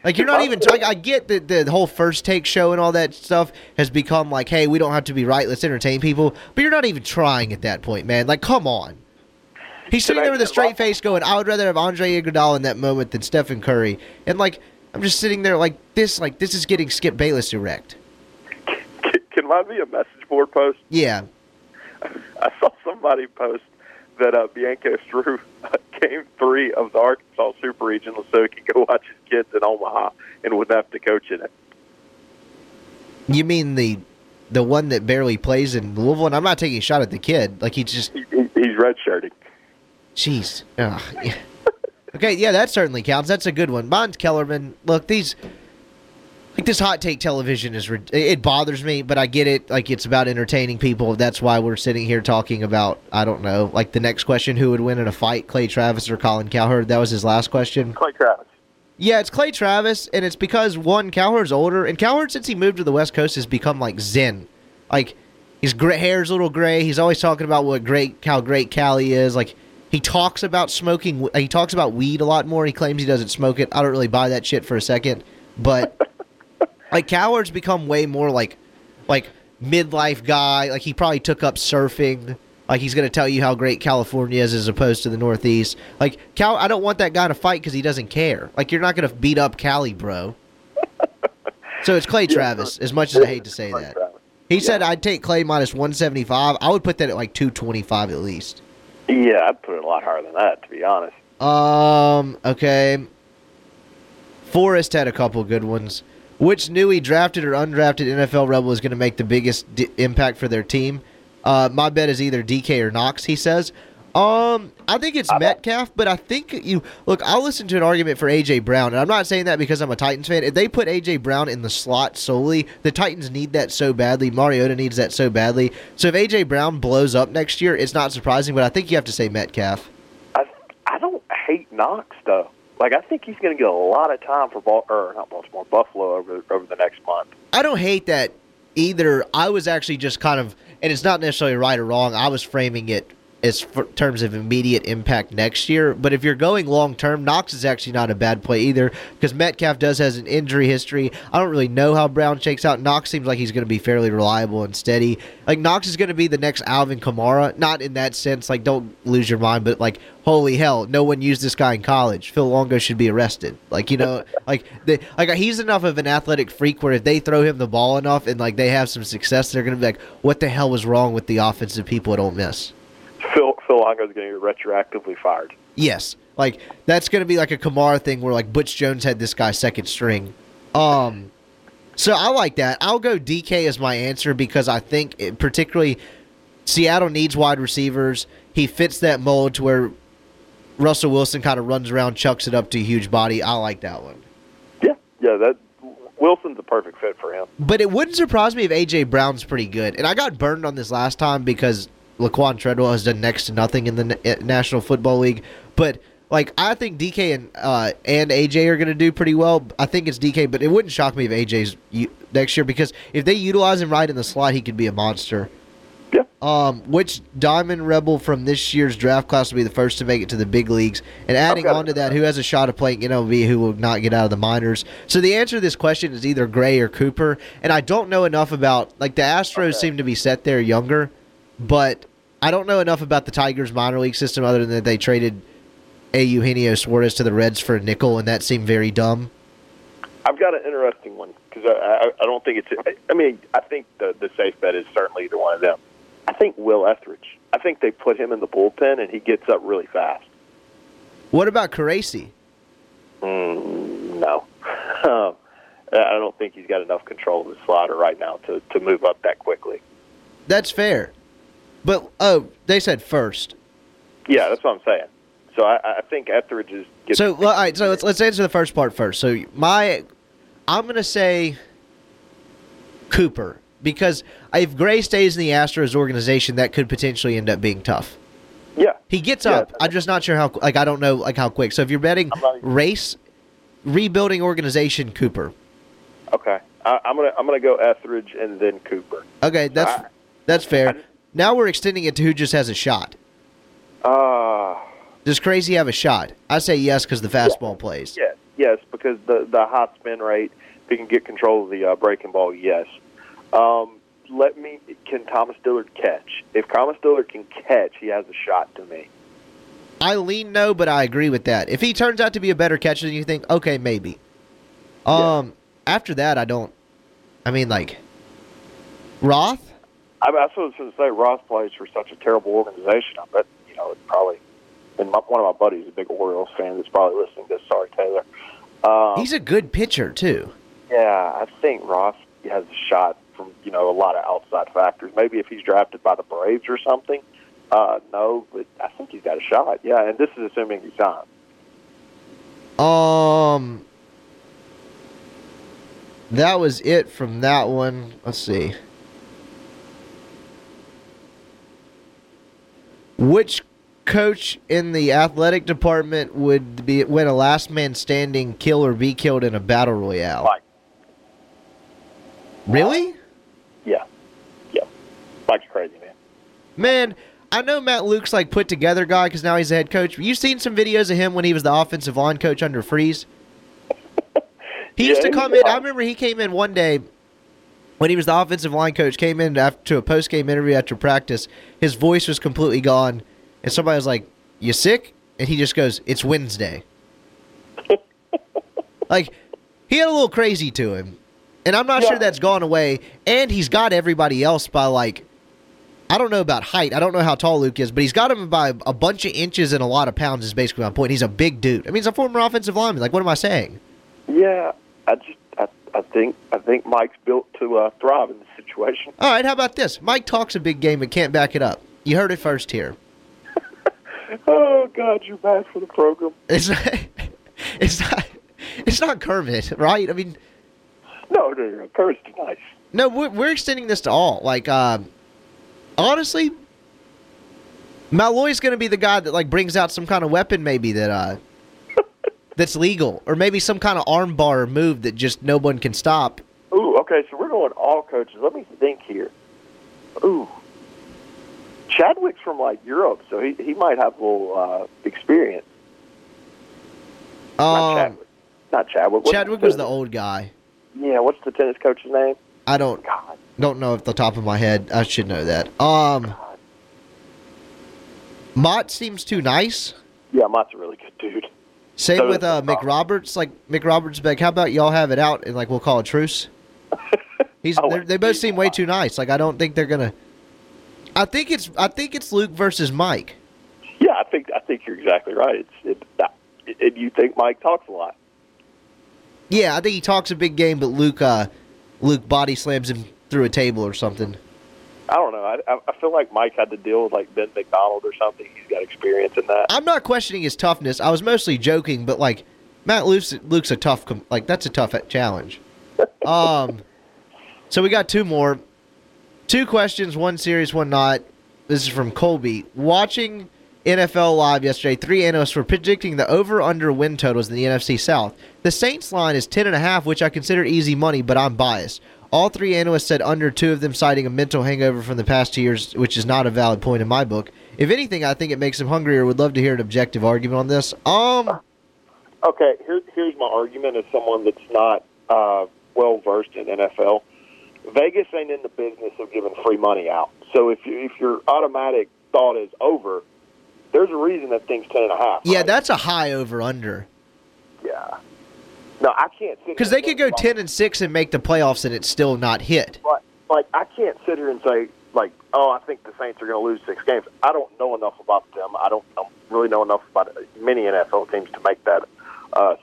Like, you're not even... Like, I get that the whole First Take show and all that stuff has become like, hey, we don't have to be right, let's entertain people. But you're not even trying at that point, man. Like, come on. He's sitting there with a straight face going, I would rather have Andre Iguodala in that moment than Stephen Curry. And, like, I'm just sitting there like, this is getting Skip Bayless erect. Can mine be a message board post? Yeah. I saw somebody post that Bianco threw Game 3 of the Arkansas Super Regional so he can go watch his kids in Omaha and wouldn't have to coach in it. You mean the one that barely plays in Louisville? And I'm not taking a shot at the kid. Like, he's redshirting. Jeez. Oh, yeah. Okay, yeah, that certainly counts. That's a good one. Mine's Kellerman. Look, this Hot Take Television it bothers me, but I get it. Like, it's about entertaining people. That's why we're sitting here talking about, I don't know, like the next question, who would win in a fight, Clay Travis or Colin Cowherd? That was his last question. Clay Travis. Yeah, it's Clay Travis, and it's because, one, Cowherd's older, and Cowherd, since he moved to the West Coast, has become like zen. Like, his hair's a little gray. He's always talking about how great Cali is. Like, he talks about smoking. He talks about weed a lot more. He claims he doesn't smoke it. I don't really buy that shit for a second, but... Like, Cowherd's become way more like midlife guy. Like, he probably took up surfing. Like, he's going to tell you how great California is as opposed to the Northeast. Like, I don't want that guy to fight because he doesn't care. Like, you're not going to beat up Cali, bro. So it's Clay Travis, as much as I hate to say that. He said I'd take Clay minus 175. I would put that at, like, 225 at least. Yeah, I'd put it a lot higher than that, to be honest. Okay. Forrest had a couple good ones. Which newly drafted or undrafted NFL Rebel is going to make the biggest impact for their team? My bet is either DK or Knox, he says. I think it's Metcalf, but I think I'll listen to an argument for A.J. Brown, and I'm not saying that because I'm a Titans fan. If they put A.J. Brown in the slot solely, the Titans need that so badly. Mariota needs that so badly. So if A.J. Brown blows up next year, it's not surprising, but I think you have to say Metcalf. I don't hate Knox, though. Like, I think he's going to get a lot of time for Buffalo over the next month. I don't hate that either. I was actually just kind of, and it's not necessarily right or wrong, I was framing it as in terms of immediate impact next year. But if you're going long-term, Knox is actually not a bad play either because Metcalf has an injury history. I don't really know how Brown shakes out. Knox seems like he's going to be fairly reliable and steady. Like, Knox is going to be the next Alvin Kamara. Not in that sense. Like, don't lose your mind, but like, holy hell, no one used this guy in college. Phil Longo should be arrested. Like, you know, he's enough of an athletic freak where if they throw him the ball enough and like they have some success, they're going to be like, what the hell was wrong with the offensive people at Ole Miss? Phil Longo's going to get retroactively fired. Yes. Like, that's going to be like a Kamara thing where like Butch Jones had this guy second string. So I like that. I'll go DK as my answer because I think particularly Seattle needs wide receivers. He fits that mold to where Russell Wilson kind of runs around, chucks it up to a huge body. I like that one. Yeah, that Wilson's a perfect fit for him. But it wouldn't surprise me if A.J. Brown's pretty good. And I got burned on this last time because Laquan Treadwell has done next to nothing in the National Football League. But, like, I think DK and A.J. are going to do pretty well. I think it's DK, but it wouldn't shock me if A.J.'s next year because if they utilize him right in the slot, he could be a monster. Yeah. Which Diamond Rebel from this year's draft class will be the first to make it to the big leagues? And adding on to that, who has a shot of playing MLB, who will not get out of the minors? So the answer to this question is either Gray or Cooper. And I don't know enough about, like, the Astros seem to be set there younger, but I don't know enough about the Tigers minor league system other than that they traded Eugenio Suarez to the Reds for a nickel, and that seemed very dumb. I've got an interesting one because I don't think it's – I mean, I think the safe bet is certainly either one of them. I think Will Etheridge. I think they put him in the bullpen, and he gets up really fast. What about Carrasy? No. I don't think he's got enough control of the slider right now to move up that quickly. That's fair. But, they said first. Yeah, that's what I'm saying. So I think Etheridge is... So, all right, so let's answer the first part first. So I'm going to say Cooper, because if Gray stays in the Astros organization, that could potentially end up being tough. Yeah. He gets up. I'm just not sure how... Like, I don't know how quick. So if you're betting race, rebuilding organization, Cooper. Okay. I'm gonna go Etheridge and then Cooper. Okay, that's fair. Now we're extending it to who just has a shot. Does Crazy have a shot? I say yes because the fastball plays. Yes, because the hot spin rate, if he can get control of the breaking ball, yes. Can Thomas Dillard catch? If Thomas Dillard can catch, he has a shot to me. I lean no, but I agree with that. If he turns out to be a better catcher than you think, okay, maybe. After that, Roth? I was going to say Roth plays for such a terrible organization. I bet, it probably and one of my buddies is a big Orioles fan that's probably listening to this. Sorry, Taylor. He's a good pitcher, too. Yeah, I think Roth has a shot from, you know, a lot of outside factors. Maybe if he's drafted by the Braves or something. No, but I think he's got a shot. Yeah, and this is assuming he signs. That was it from that one. Let's see. Which coach in the athletic department would be win a last man standing kill or be killed in a battle royale? Mike. Really? Yeah. Yeah. Mike's crazy, man. Man, I know Matt Luke's like put together guy because now he's the head coach. You've seen some videos of him when he was the offensive line coach under Freeze. He used to come in. I remember he came in one day when he was the offensive line coach, came in to a post-game interview after practice. His voice was completely gone. And somebody was like, "You sick?" And he just goes, "It's Wednesday." Like, he had a little crazy to him. And I'm not sure that's gone away. And he's got everybody else by, like, I don't know about height. I don't know how tall Luke is. But he's got him by a bunch of inches and a lot of pounds is basically my point. He's a big dude. I mean, he's a former offensive lineman. Like, what am I saying? Yeah, I think Mike's built to thrive in this situation. All right, how about this? Mike talks a big game and can't back it up. You heard it first here. Oh, God, you're bad for the program. It's not Kermit, right? I mean... No, Kermit's nice. No, we're extending this to all. Like, honestly, Malloy's going to be the guy that, like, brings out some kind of weapon maybe that... that's legal, or maybe some kind of arm bar move that just no one can stop. Ooh, okay, so we're going all coaches. Let me think here. Ooh. Chadwick's from, like, Europe, so he might have a little experience. Not Chadwick. Chadwick was the old guy. Yeah, what's the tennis coach's name? I don't know off the top of my head. I should know that. Mott seems too nice. Yeah, Mott's a really good dude. Same with McRoberts. Like, McRoberts, how about y'all have it out and, like, we'll call a truce? They both seem way too nice. Like, I don't think they're gonna. I think it's Luke versus Mike. Yeah, I think you're exactly right. It's you think Mike talks a lot? Yeah, I think he talks a big game, but Luke body slams him through a table or something. I don't know. I feel like Mike had to deal with, like, Ben McDonald or something. He's got experience in that. I'm not questioning his toughness. I was mostly joking, but, like, Matt Luke's a tough – like, that's a tough challenge. So we got two more. Two questions, one serious, one not. This is from Colby. Watching NFL Live yesterday, three analysts were predicting the over-under win totals in the NFC South. The Saints line is 10.5, which I consider easy money, but I'm biased. All three analysts said under, two of them citing a mental hangover from the past 2 years, which is not a valid point in my book. If anything, I think it makes them hungrier. Would love to hear an objective argument on this. Okay, here's my argument as someone that's not well-versed in NFL. Vegas ain't in the business of giving free money out. So if your automatic thought is over, there's a reason that thing's 10.5. Yeah, right? That's a high over-under. Yeah. No, I can't sit here. Because they could go 10-6 and make the playoffs and it's still not hit. Like, I can't sit here and say, like, oh, I think the Saints are going to lose 6 games. I don't know enough about them. I don't really know enough about many NFL teams to make that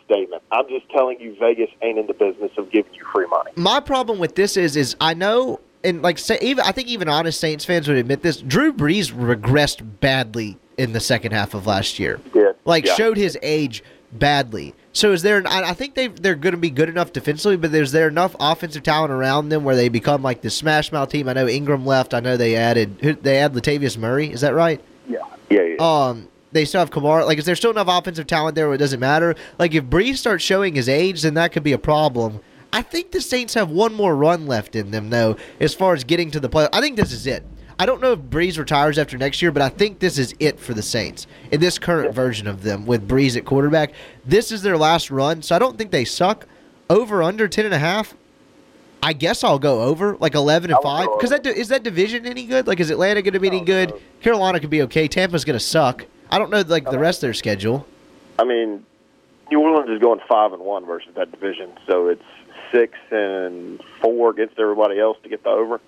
statement. I'm just telling you Vegas ain't in the business of giving you free money. My problem with this is I know, and, like, I think even honest Saints fans would admit this, Drew Brees regressed badly in the second half of last year. He did. Like, showed his age badly. So is there? I think they're going to be good enough defensively, but is there enough offensive talent around them where they become like the smash mouth team? I know Ingram left. I know they add Latavius Murray. Is that right? Yeah. They still have Kamara. Like, is there still enough offensive talent there where it doesn't matter? Like, if Brees starts showing his age, then that could be a problem. I think the Saints have one more run left in them, though, as far as getting to the playoffs. I think this is it. I don't know if Brees retires after next year, but I think this is it for the Saints in this current version of them with Brees at quarterback. This is their last run, so I don't think they suck. Over, under 10.5, I guess I'll go over, like 11-5. Because is that division any good? Like, is Atlanta going to be any good? No. Carolina could be okay. Tampa's going to suck. I don't know, like, the rest of their schedule. I mean, New Orleans is going 5-1 versus that division, so it's 6-4 against everybody else to get the over.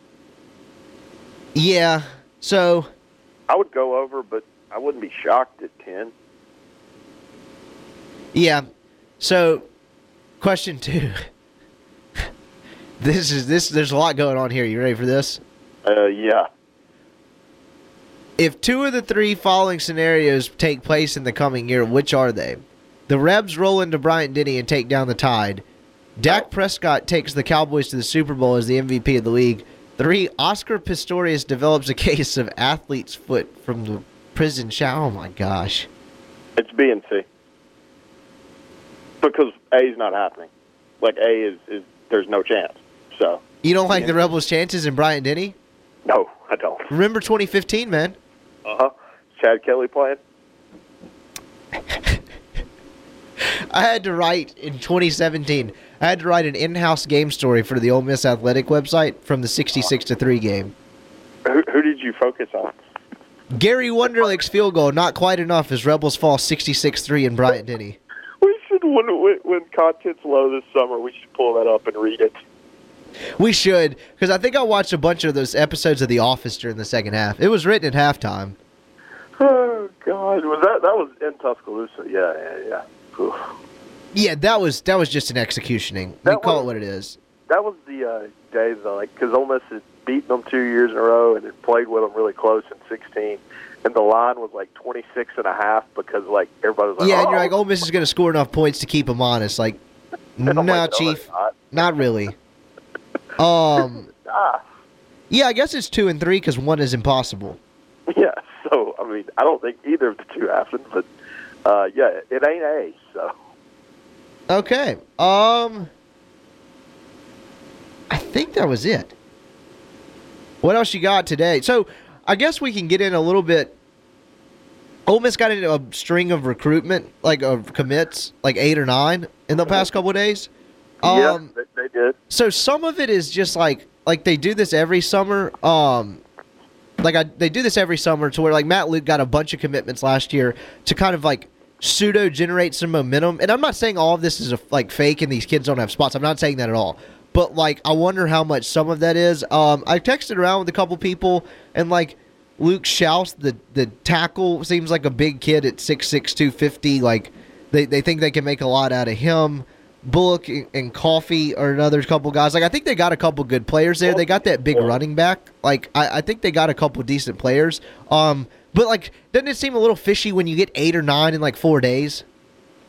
Yeah, so... I would go over, but I wouldn't be shocked at 10. Yeah. So, question two. This. There's a lot going on here. You ready for this? Yeah. If two of the three following scenarios take place in the coming year, which are they? The Rebs roll into Bryant-Denny and take down the Tide. Dak Prescott takes the Cowboys to the Super Bowl as the MVP of the league. 3, Oscar Pistorius develops a case of athlete's foot from the prison shower. Oh, my gosh. It's B and C. Because A is not happening. Like, A is there's no chance. So you don't like the Rebels' chances in Bryant-Denny? No, I don't. Remember 2015, man? Uh-huh. Chad Kelly playing? I had to write in 2017, I had to write an in-house game story for the Ole Miss Athletic website from the 66-3 game. Who did you focus on? Gary Wunderlich's field goal, not quite enough, as Rebels fall 66-3 in Bryant-Denny. We should, when content's low this summer, we should pull that up and read it. We should, because I think I watched a bunch of those episodes of The Office during the second half. It was written at halftime. Oh, God. Was that was in Tuscaloosa. Yeah. Oof. Yeah, that was just an executioning. We call it what it is. That was the day, though, because Ole Miss had beaten them 2 years in a row and had played with them really close in 2016. And the line was 26.5 because, everybody was like, yeah, and you're like, Ole Miss is going to score enough points to keep them honest. Like, no, Chief, not really. Yeah, I guess it's 2 and 3 because one is impossible. Yeah, so, I mean, I don't think either of the two happened, but, yeah, it ain't A, so. Okay, I think that was it. What else you got today? So, I guess we can get in a little bit. Ole Miss got into a string of recruitment, of commits, 8 or 9 in the past couple of days. Yeah, they did. So some of it is just like they do this every summer. They do this every summer to where Matt Luke got a bunch of commitments last year to kind of pseudo generate some momentum. And I'm not saying all of this is fake and these kids don't have spots. I'm not saying that at all. But I wonder how much some of that is. I texted around with a couple people and Luke Schaus, the tackle, seems like a big kid at 6'6", 250. They think they can make a lot out of him. Bullock and Coffee are another couple guys. I think they got a couple good players there. They got that big running back. I think they got a couple decent players. But doesn't it seem a little fishy when you get 8 or 9 in 4 days?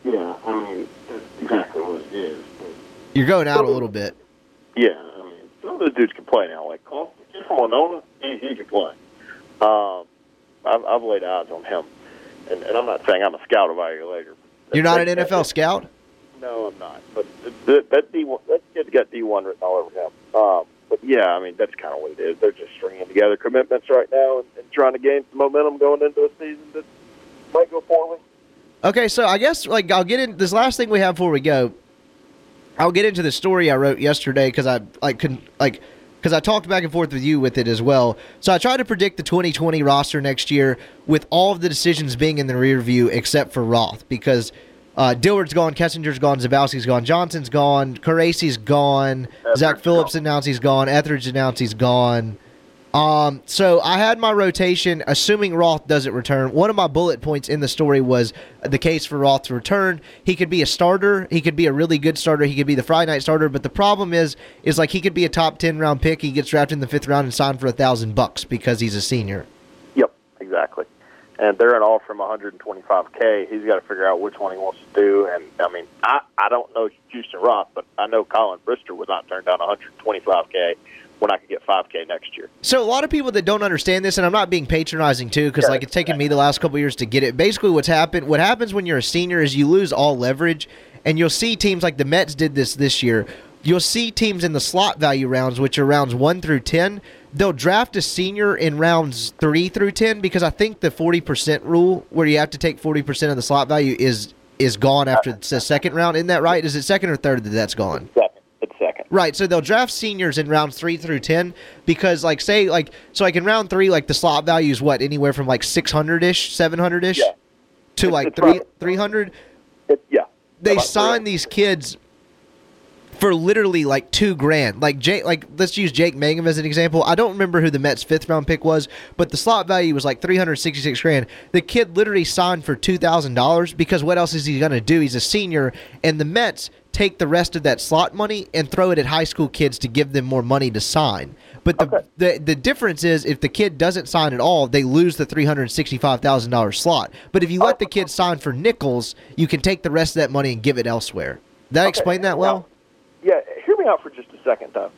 Yeah, I mean that's exactly what it is. You're going out a little bit. Yeah, I mean some of those dudes can play now. Coffee, he's from Winona, he can play. I've laid eyes on him, and I'm not saying I'm a scout evaluator. You're not an NFL scout. No, I'm not. But that kid's got D1 written all over him. But, yeah, I mean, that's kind of what it is. They're just stringing together commitments right now and trying to gain some momentum going into a season that might go poorly. Okay, so I guess, I'll get in this last thing we have before we go. I'll get into the story I wrote yesterday because I talked back and forth with you with it as well. So I tried to predict the 2020 roster next year with all of the decisions being in the rear view except for Roth because – Dillard's gone, Kessinger's gone, Zabowski's gone, Johnson's gone, Karacy's gone, Zach Phillips announced he's gone, Etheridge announced he's gone. So I had my rotation, assuming Roth doesn't return. One of my bullet points in the story was the case for Roth to return. He could be a starter. He could be a really good starter. He could be the Friday night starter. But the problem is he could be a top 10-round pick. He gets drafted in the 5th round and signed for $1,000 because he's a senior. Yep, exactly. And they're an offer from $125K. He's got to figure out which one he wants to do. And, I mean, I don't know Houston Roth, but I know Colin Brister would not turn down $125K when I could get $5K next year. So a lot of people that don't understand this, and I'm not being patronizing, too, because, it's taken me the last couple of years to get it. Basically, what happens when you're a senior is you lose all leverage, and you'll see teams like the Mets did this year. You'll see teams in the slot value rounds, which are rounds 1 through 10. They'll draft a senior in rounds 3 through 10 because I think the 40% rule where you have to take 40% of the slot value is gone after the second round. Isn't that right? Is it second or third that's gone? It's second. Right, so they'll draft seniors in rounds 3 through 10 because, in round 3, the slot value is what, anywhere from 600-ish, 700-ish to, 300? Yeah. They sign these kids for literally like $2,000. Like Jake, like let's use Jake Mangum as an example. I don't remember who the Mets' fifth round pick was, but the slot value was like $366,000. The kid literally signed for $2,000 because what else is he gonna do? He's a senior, and the Mets take the rest of that slot money and throw it at high school kids to give them more money to sign. But the difference is if the kid doesn't sign at all, they lose the $365,000 slot. But if you let the kid sign for nickels, you can take the rest of that money and give it elsewhere. Did I explain that well? Yeah, hear me out for just a second, though.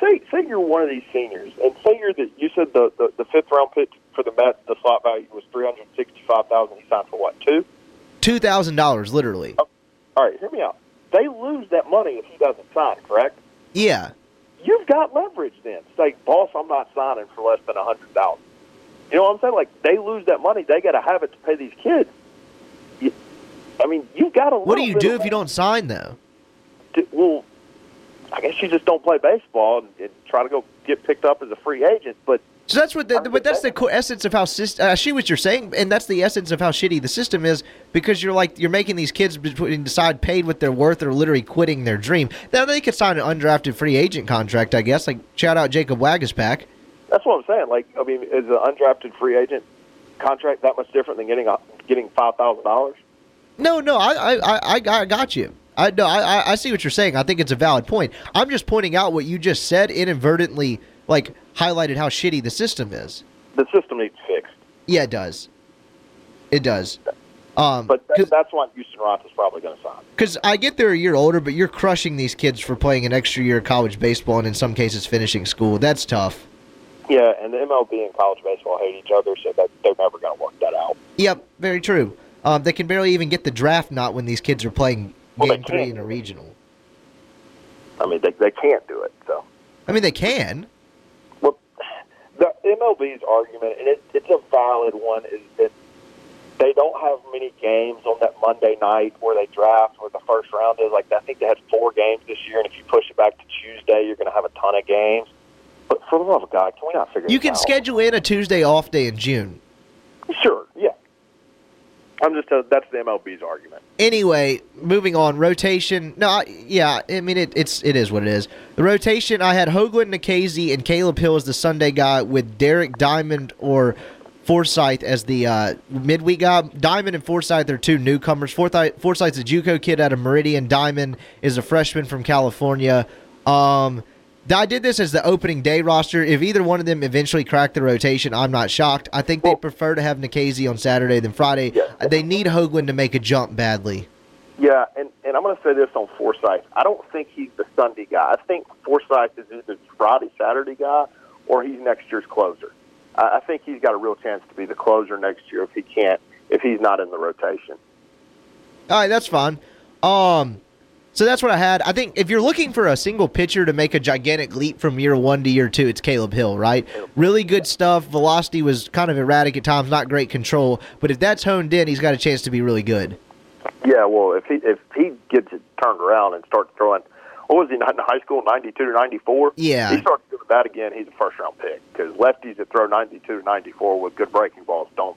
Say you're one of these seniors, and say you're you said the fifth-round pick for the Mets, the slot value was $365,000. He signed for what, $2,000? $2,000, literally. Oh, all right, hear me out. They lose that money if he doesn't sign, correct? Yeah. You've got leverage then. Say, boss, I'm not signing for less than $100,000. You know what I'm saying? Like, they lose that money. They got to have it to pay these kids. I mean, you've got to. What do you do if you don't sign, though? Well, I guess you just don't play baseball and try to go get picked up as a free agent. But so that's what. But that's the essence of how. I see what you're saying, and that's the essence of how shitty the system is. Because you're making these kids decide paid what they're worth or literally quitting their dream. Now they could sign an undrafted free agent contract, I guess. Like shout out Jacob Wagaspack. That's what I'm saying. Like I mean, is an undrafted free agent contract that much different than getting $5,000? No, I got you. I see what you're saying. I think it's a valid point. I'm just pointing out what you just said inadvertently, like, highlighted how shitty the system is. The system needs fixed. Yeah, it does. It does. But that's why Houston Roth is probably going to sign. Because I get they're a year older, but you're crushing these kids for playing an extra year of college baseball and in some cases finishing school. That's tough. Yeah, and the MLB and college baseball hate each other, so they're never going to work that out. Yep, very true. They can barely even get the draft knot when these kids are playing Game 3 in a regional. I mean, they can't do it, so. I mean, they can. Well, the MLB's argument, and it's a valid one, is that they don't have many games on that Monday night where they draft, where the first round is. Like, I think they had 4 games this year, and if you push it back to Tuesday, you're going to have a ton of games. But for the love of God, can we not figure this out? You can schedule in a Tuesday off day in June. Sure, yeah. I'm just telling, that's the MLB's argument. Anyway, moving on. Rotation. It is what it is. The rotation, I had Hoagland, Nikhazy, and Caleb Hill as the Sunday guy with Derek Diamond or Forsythe as the midweek guy. Diamond and Forsythe are two newcomers. Forsythe's a JUCO kid out of Meridian. Diamond is a freshman from California. I did this as the opening day roster. If either one of them eventually crack the rotation, I'm not shocked. I think they prefer to have Nikhazy on Saturday than Friday. Yeah. They need Hoagland to make a jump badly. Yeah, and I'm going to say this on Forsythe. I don't think he's the Sunday guy. I think Forsythe is either Friday, Saturday guy, or he's next year's closer. I think he's got a real chance to be the closer next year if he's not in the rotation. All right, that's fine. So that's what I had. I think if you're looking for a single pitcher to make a gigantic leap from year one to year two, it's Caleb Hill, right? Really good stuff. Velocity was kind of erratic at times, not great control. But if that's honed in, he's got a chance to be really good. Yeah, well, if he gets it turned around and starts throwing, what was he, not in high school, 92 to 94? Yeah. He starts doing that again, he's a first-round pick. Because lefties that throw 92 to 94 with good breaking balls don't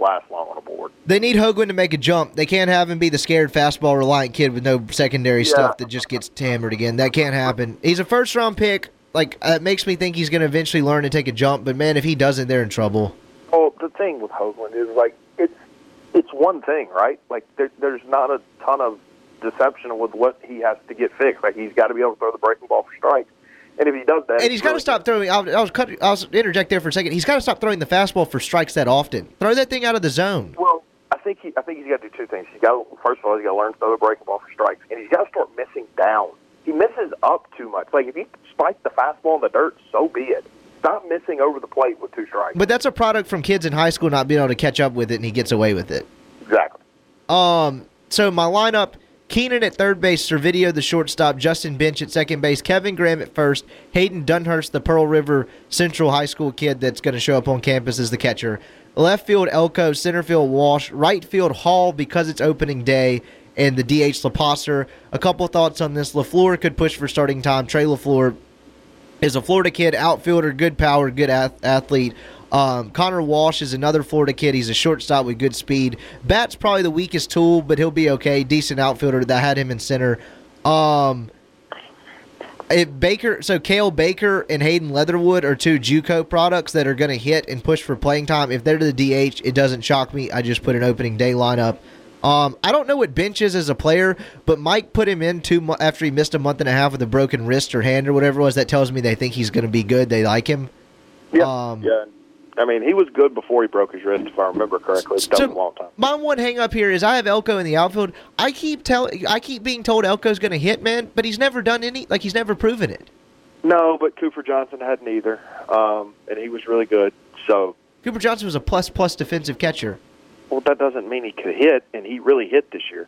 last long on a board. They need Hoagland to make a jump. They can't have him be the scared fastball-reliant kid with no secondary stuff that just gets hammered again. That can't happen. He's a first-round pick. Like, it makes me think he's going to eventually learn to take a jump, but, man, if he doesn't, they're in trouble. Well, the thing with Hoagland is, like, it's one thing, right? Like, there's not a ton of deception with what he has to get fixed. Like, he's got to be able to throw the breaking ball for strikes. And if he does that, and he's got to stop throwing. I'll interject there for a second. He's got to stop throwing the fastball for strikes that often. Throw that thing out of the zone. Well, I think he's got to do two things. First of all, he's got to learn to throw the breaking ball for strikes, and he's got to start missing down. He misses up too much. Like if he spikes the fastball in the dirt, so be it. Stop missing over the plate with two strikes. But that's a product from kids in high school not being able to catch up with it, and he gets away with it. Exactly. So my lineup. Keenan at third base, Servideo the shortstop, Justin Bench at second base, Kevin Graham at first, Hayden Dunhurst, the Pearl River Central High School kid that's going to show up on campus as the catcher, left field Elko, center field Walsh, right field Hall because it's opening day, and the DH LaPasser. A couple thoughts on this. LaFleur could push for starting time. Trey LaFleur is a Florida kid, outfielder, good power, good athlete. Connor Walsh is another Florida kid. He's a shortstop with good speed. Bat's probably the weakest tool, but he'll be okay. Decent outfielder. That had him in center. Cale Baker and Hayden Leatherwood are two JUCO products that are going to hit and push for playing time. If they're to the DH, it doesn't shock me. I just put an opening day lineup. I don't know what Bench is as a player, but Mike put him in after he missed a month and a half with a broken wrist or hand or whatever it was. That tells me they think he's going to be good. They like him. Yeah, I mean, he was good before he broke his wrist, if I remember correctly. That was a long time. My one hang-up here is I have Elko in the outfield. I keep being told Elko's going to hit, man, but he's never done any. Like, he's never proven it. No, but Cooper Johnson hadn't either, and he was really good. So Cooper Johnson was a plus-plus defensive catcher. Well, that doesn't mean he could hit, and he really hit this year.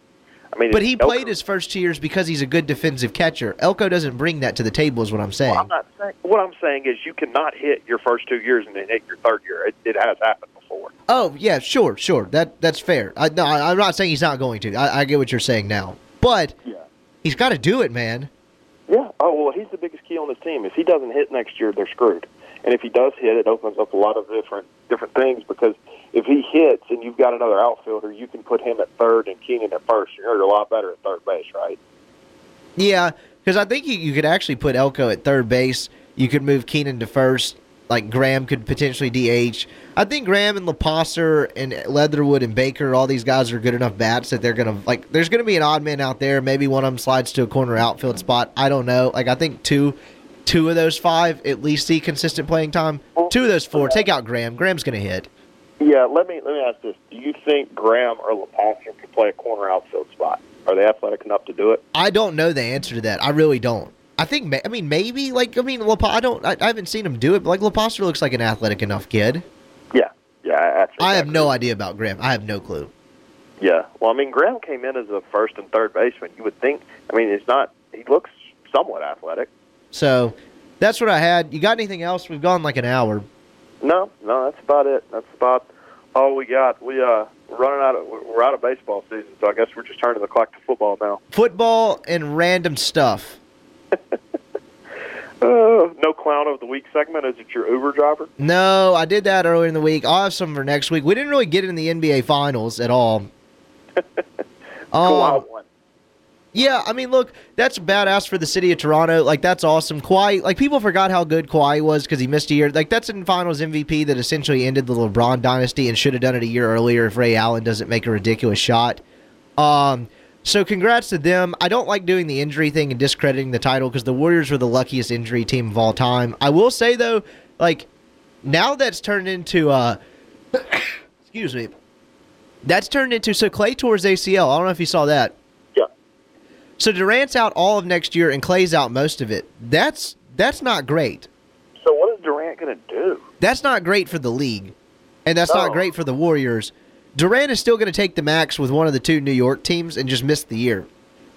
I mean, but he played his first 2 years because he's a good defensive catcher. Elko doesn't bring that to the table is what I'm saying. Well, what I'm saying is you cannot hit your first 2 years and then hit your third year. It has happened before. Oh, yeah, sure. That's fair. I'm not saying he's not going to. I get what you're saying now. But he's got to do it, man. Yeah. Oh, well, he's the biggest key on this team. If he doesn't hit next year, they're screwed. And if he does hit, it opens up a lot of different things because if he hits and you've got another outfielder, you can put him at third and Keenan at first. You're a lot better at third base, right? Yeah, because I think you could actually put Elko at third base. You could move Keenan to first. Like Graham could potentially DH. I think Graham and LaPasser and Leatherwood and Baker, all these guys are good enough bats that they're going to – like there's going to be an odd man out there. Maybe one of them slides to a corner outfield spot. I don't know. Like I think two of those five at least see consistent playing time. Two of those four. Take out Graham. Graham's going to hit. Yeah, let me ask this. Do you think Graham or LaPasser could play a corner outfield spot? Are they athletic enough to do it? I don't know the answer to that. I really don't. I think maybe I haven't seen him do it, but like LaPasser looks like an athletic enough kid. Yeah, actually. I have no idea about Graham. I have no clue. Yeah. Well, I mean, Graham came in as a first and third baseman. You would think, I mean, it's not he looks somewhat athletic. So, that's what I had. You got anything else? We've gone like an hour. No, that's about it. That's about all we got. We're out of baseball season, so I guess we're just turning the clock to football now. Football and random stuff. No clown of the week segment. Is it your Uber driver? No, I did that earlier in the week. I'll have some for next week. We didn't really get in the NBA Finals at all. Kawhi won. Yeah, I mean, look, that's badass for the city of Toronto. Like, that's awesome. Kawhi, like, people forgot how good Kawhi was because he missed a year. Like, that's in Finals MVP that essentially ended the LeBron dynasty and should have done it a year earlier if Ray Allen doesn't make a ridiculous shot. So congrats to them. I don't like doing the injury thing and discrediting the title because the Warriors were the luckiest injury team of all time. I will say, though, like, now that's turned into, excuse me, so Clay tore his ACL. I don't know if you saw that. So Durant's out all of next year, and Clay's out most of it. That's not great. So what is Durant going to do? That's not great for the league, and that's not great for the Warriors. Durant is still going to take the max with one of the two New York teams and just miss the year.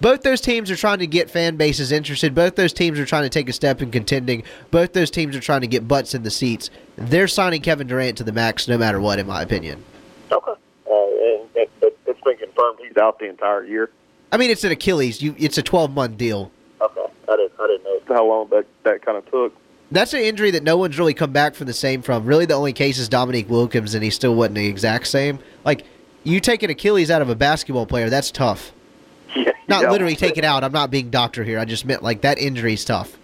Both those teams are trying to get fan bases interested. Both those teams are trying to take a step in contending. Both those teams are trying to get butts in the seats. They're signing Kevin Durant to the max no matter what, in my opinion. Okay. It's been confirmed he's out the entire year. I mean, it's an Achilles. It's a 12-month deal. Okay. I didn't know how long that kind of took. That's an injury that no one's really come back from the same from. Really, the only case is Dominique Wilkins, and he still wasn't the exact same. Like, you take an Achilles out of a basketball player, that's tough. Yeah, not literally take it out. I'm not being doctor here. I just meant, like, that injury's tough.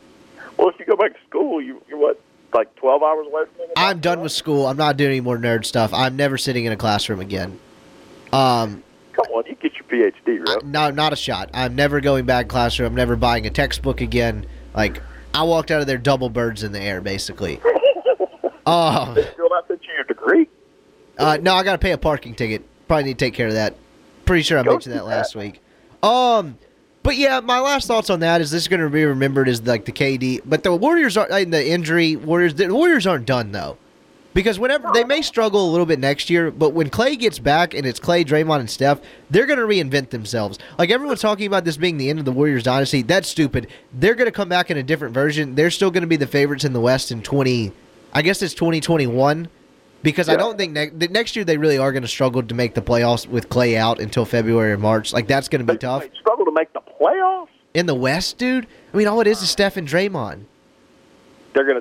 Well, if you go back to school, you're what, like 12 hours away from it? I'm done with school. I'm not doing any more nerd stuff. I'm never sitting in a classroom again. Come on, you get your PhD, right? No, not a shot. I'm never going back to classroom. I'm never buying a textbook again. Like, I walked out of there double birds in the air, basically. Oh. They still not sent you your degree? No, I got to pay a parking ticket. Probably need to take care of that. Pretty sure I mentioned that last week. But, yeah, my last thoughts on that is this is going to be remembered as, like, the KD. But the Warriors aren't like, – the injury Warriors – the Warriors aren't done, though. Because whenever they may struggle a little bit next year, but when Clay gets back and it's Clay, Draymond, and Steph, they're going to reinvent themselves. Like, everyone's talking about this being the end of the Warriors dynasty. That's stupid. They're going to come back in a different version. They're still going to be the favorites in the West in 2021. Because I don't think next year they really are going to struggle to make the playoffs with Clay out until February or March. Like, that's going to be tough. They struggle to make the playoffs? In the West, dude? I mean, all it is Steph and Draymond.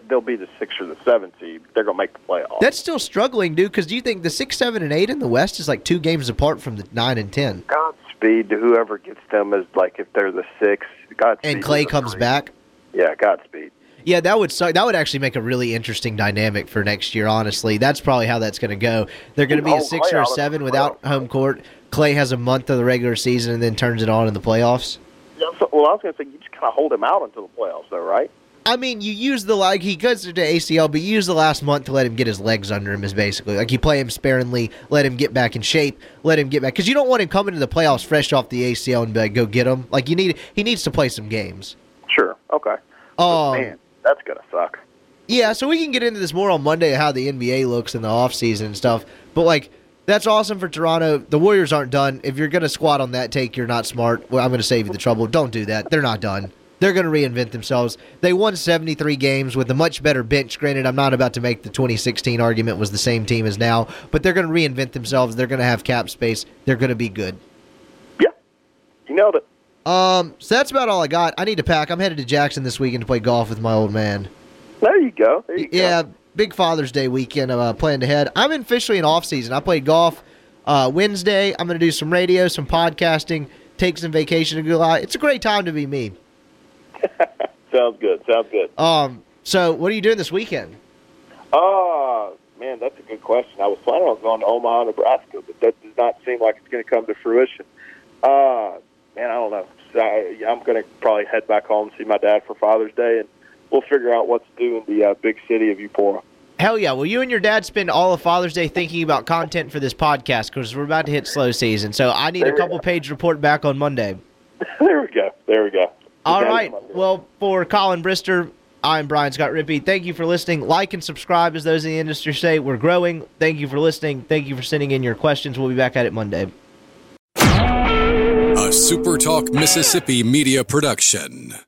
They'll be the 6th or the 7th seed. They're going to make the playoffs. That's still struggling, dude, because do you think the 6, 7, and 8 in the West is like 2 games apart from the 9 and 10? Godspeed to whoever gets them as like if they're the 6. Godspeed. And Clay comes back. Yeah, Godspeed. Yeah, that would suck. That would actually make a really interesting dynamic for next year, honestly. That's probably how that's going to go. They're going to be a 6 or a 7 without home court. Clay has a month of the regular season and then turns it on in the playoffs. Yeah, so, well, I was going to say, you just kind of hold him out until the playoffs, though, right? I mean, you use the, like, he goes to ACL, but you use the last month to let him get his legs under him, is basically. Like, you play him sparingly, let him get back in shape, let him get back. Because you don't want him coming to the playoffs fresh off the ACL and be like, go get him. Like, he needs to play some games. Sure, okay. Oh, man. That's going to suck. Yeah, so we can get into this more on Monday, how the NBA looks in the offseason and stuff. But, like, that's awesome for Toronto. The Warriors aren't done. If you're going to squat on that take, you're not smart. Well, I'm going to save you the trouble. Don't do that. They're not done. They're going to reinvent themselves. They won 73 games with a much better bench. Granted, I'm not about to make the 2016 argument was the same team as now. But they're going to reinvent themselves. They're going to have cap space. They're going to be good. Yeah. You nailed it. So that's about all I got. I need to pack. I'm headed to Jackson this weekend to play golf with my old man. There you go. There you go. Big Father's Day weekend planned ahead. I'm officially in off season. I played golf Wednesday. I'm going to do some radio, some podcasting, take some vacation in July. It's a great time to be me. Sounds good. So what are you doing this weekend? Man, that's a good question. I was planning on going to Omaha, Nebraska, but that does not seem like it's going to come to fruition. Man, I don't know. I'm going to probably head back home and see my dad for Father's Day, and we'll figure out what to do in the big city of Eupora. Hell yeah. Well, you and your dad spend all of Father's Day thinking about content for this podcast because we're about to hit slow season. So I need a couple-page report back on Monday. There we go. All right. Well, for Colin Brister, I'm Brian Scott Rippey. Thank you for listening. Like and subscribe, as those in the industry say. We're growing. Thank you for listening. Thank you for sending in your questions. We'll be back at it Monday. A SuperTalk Mississippi media production.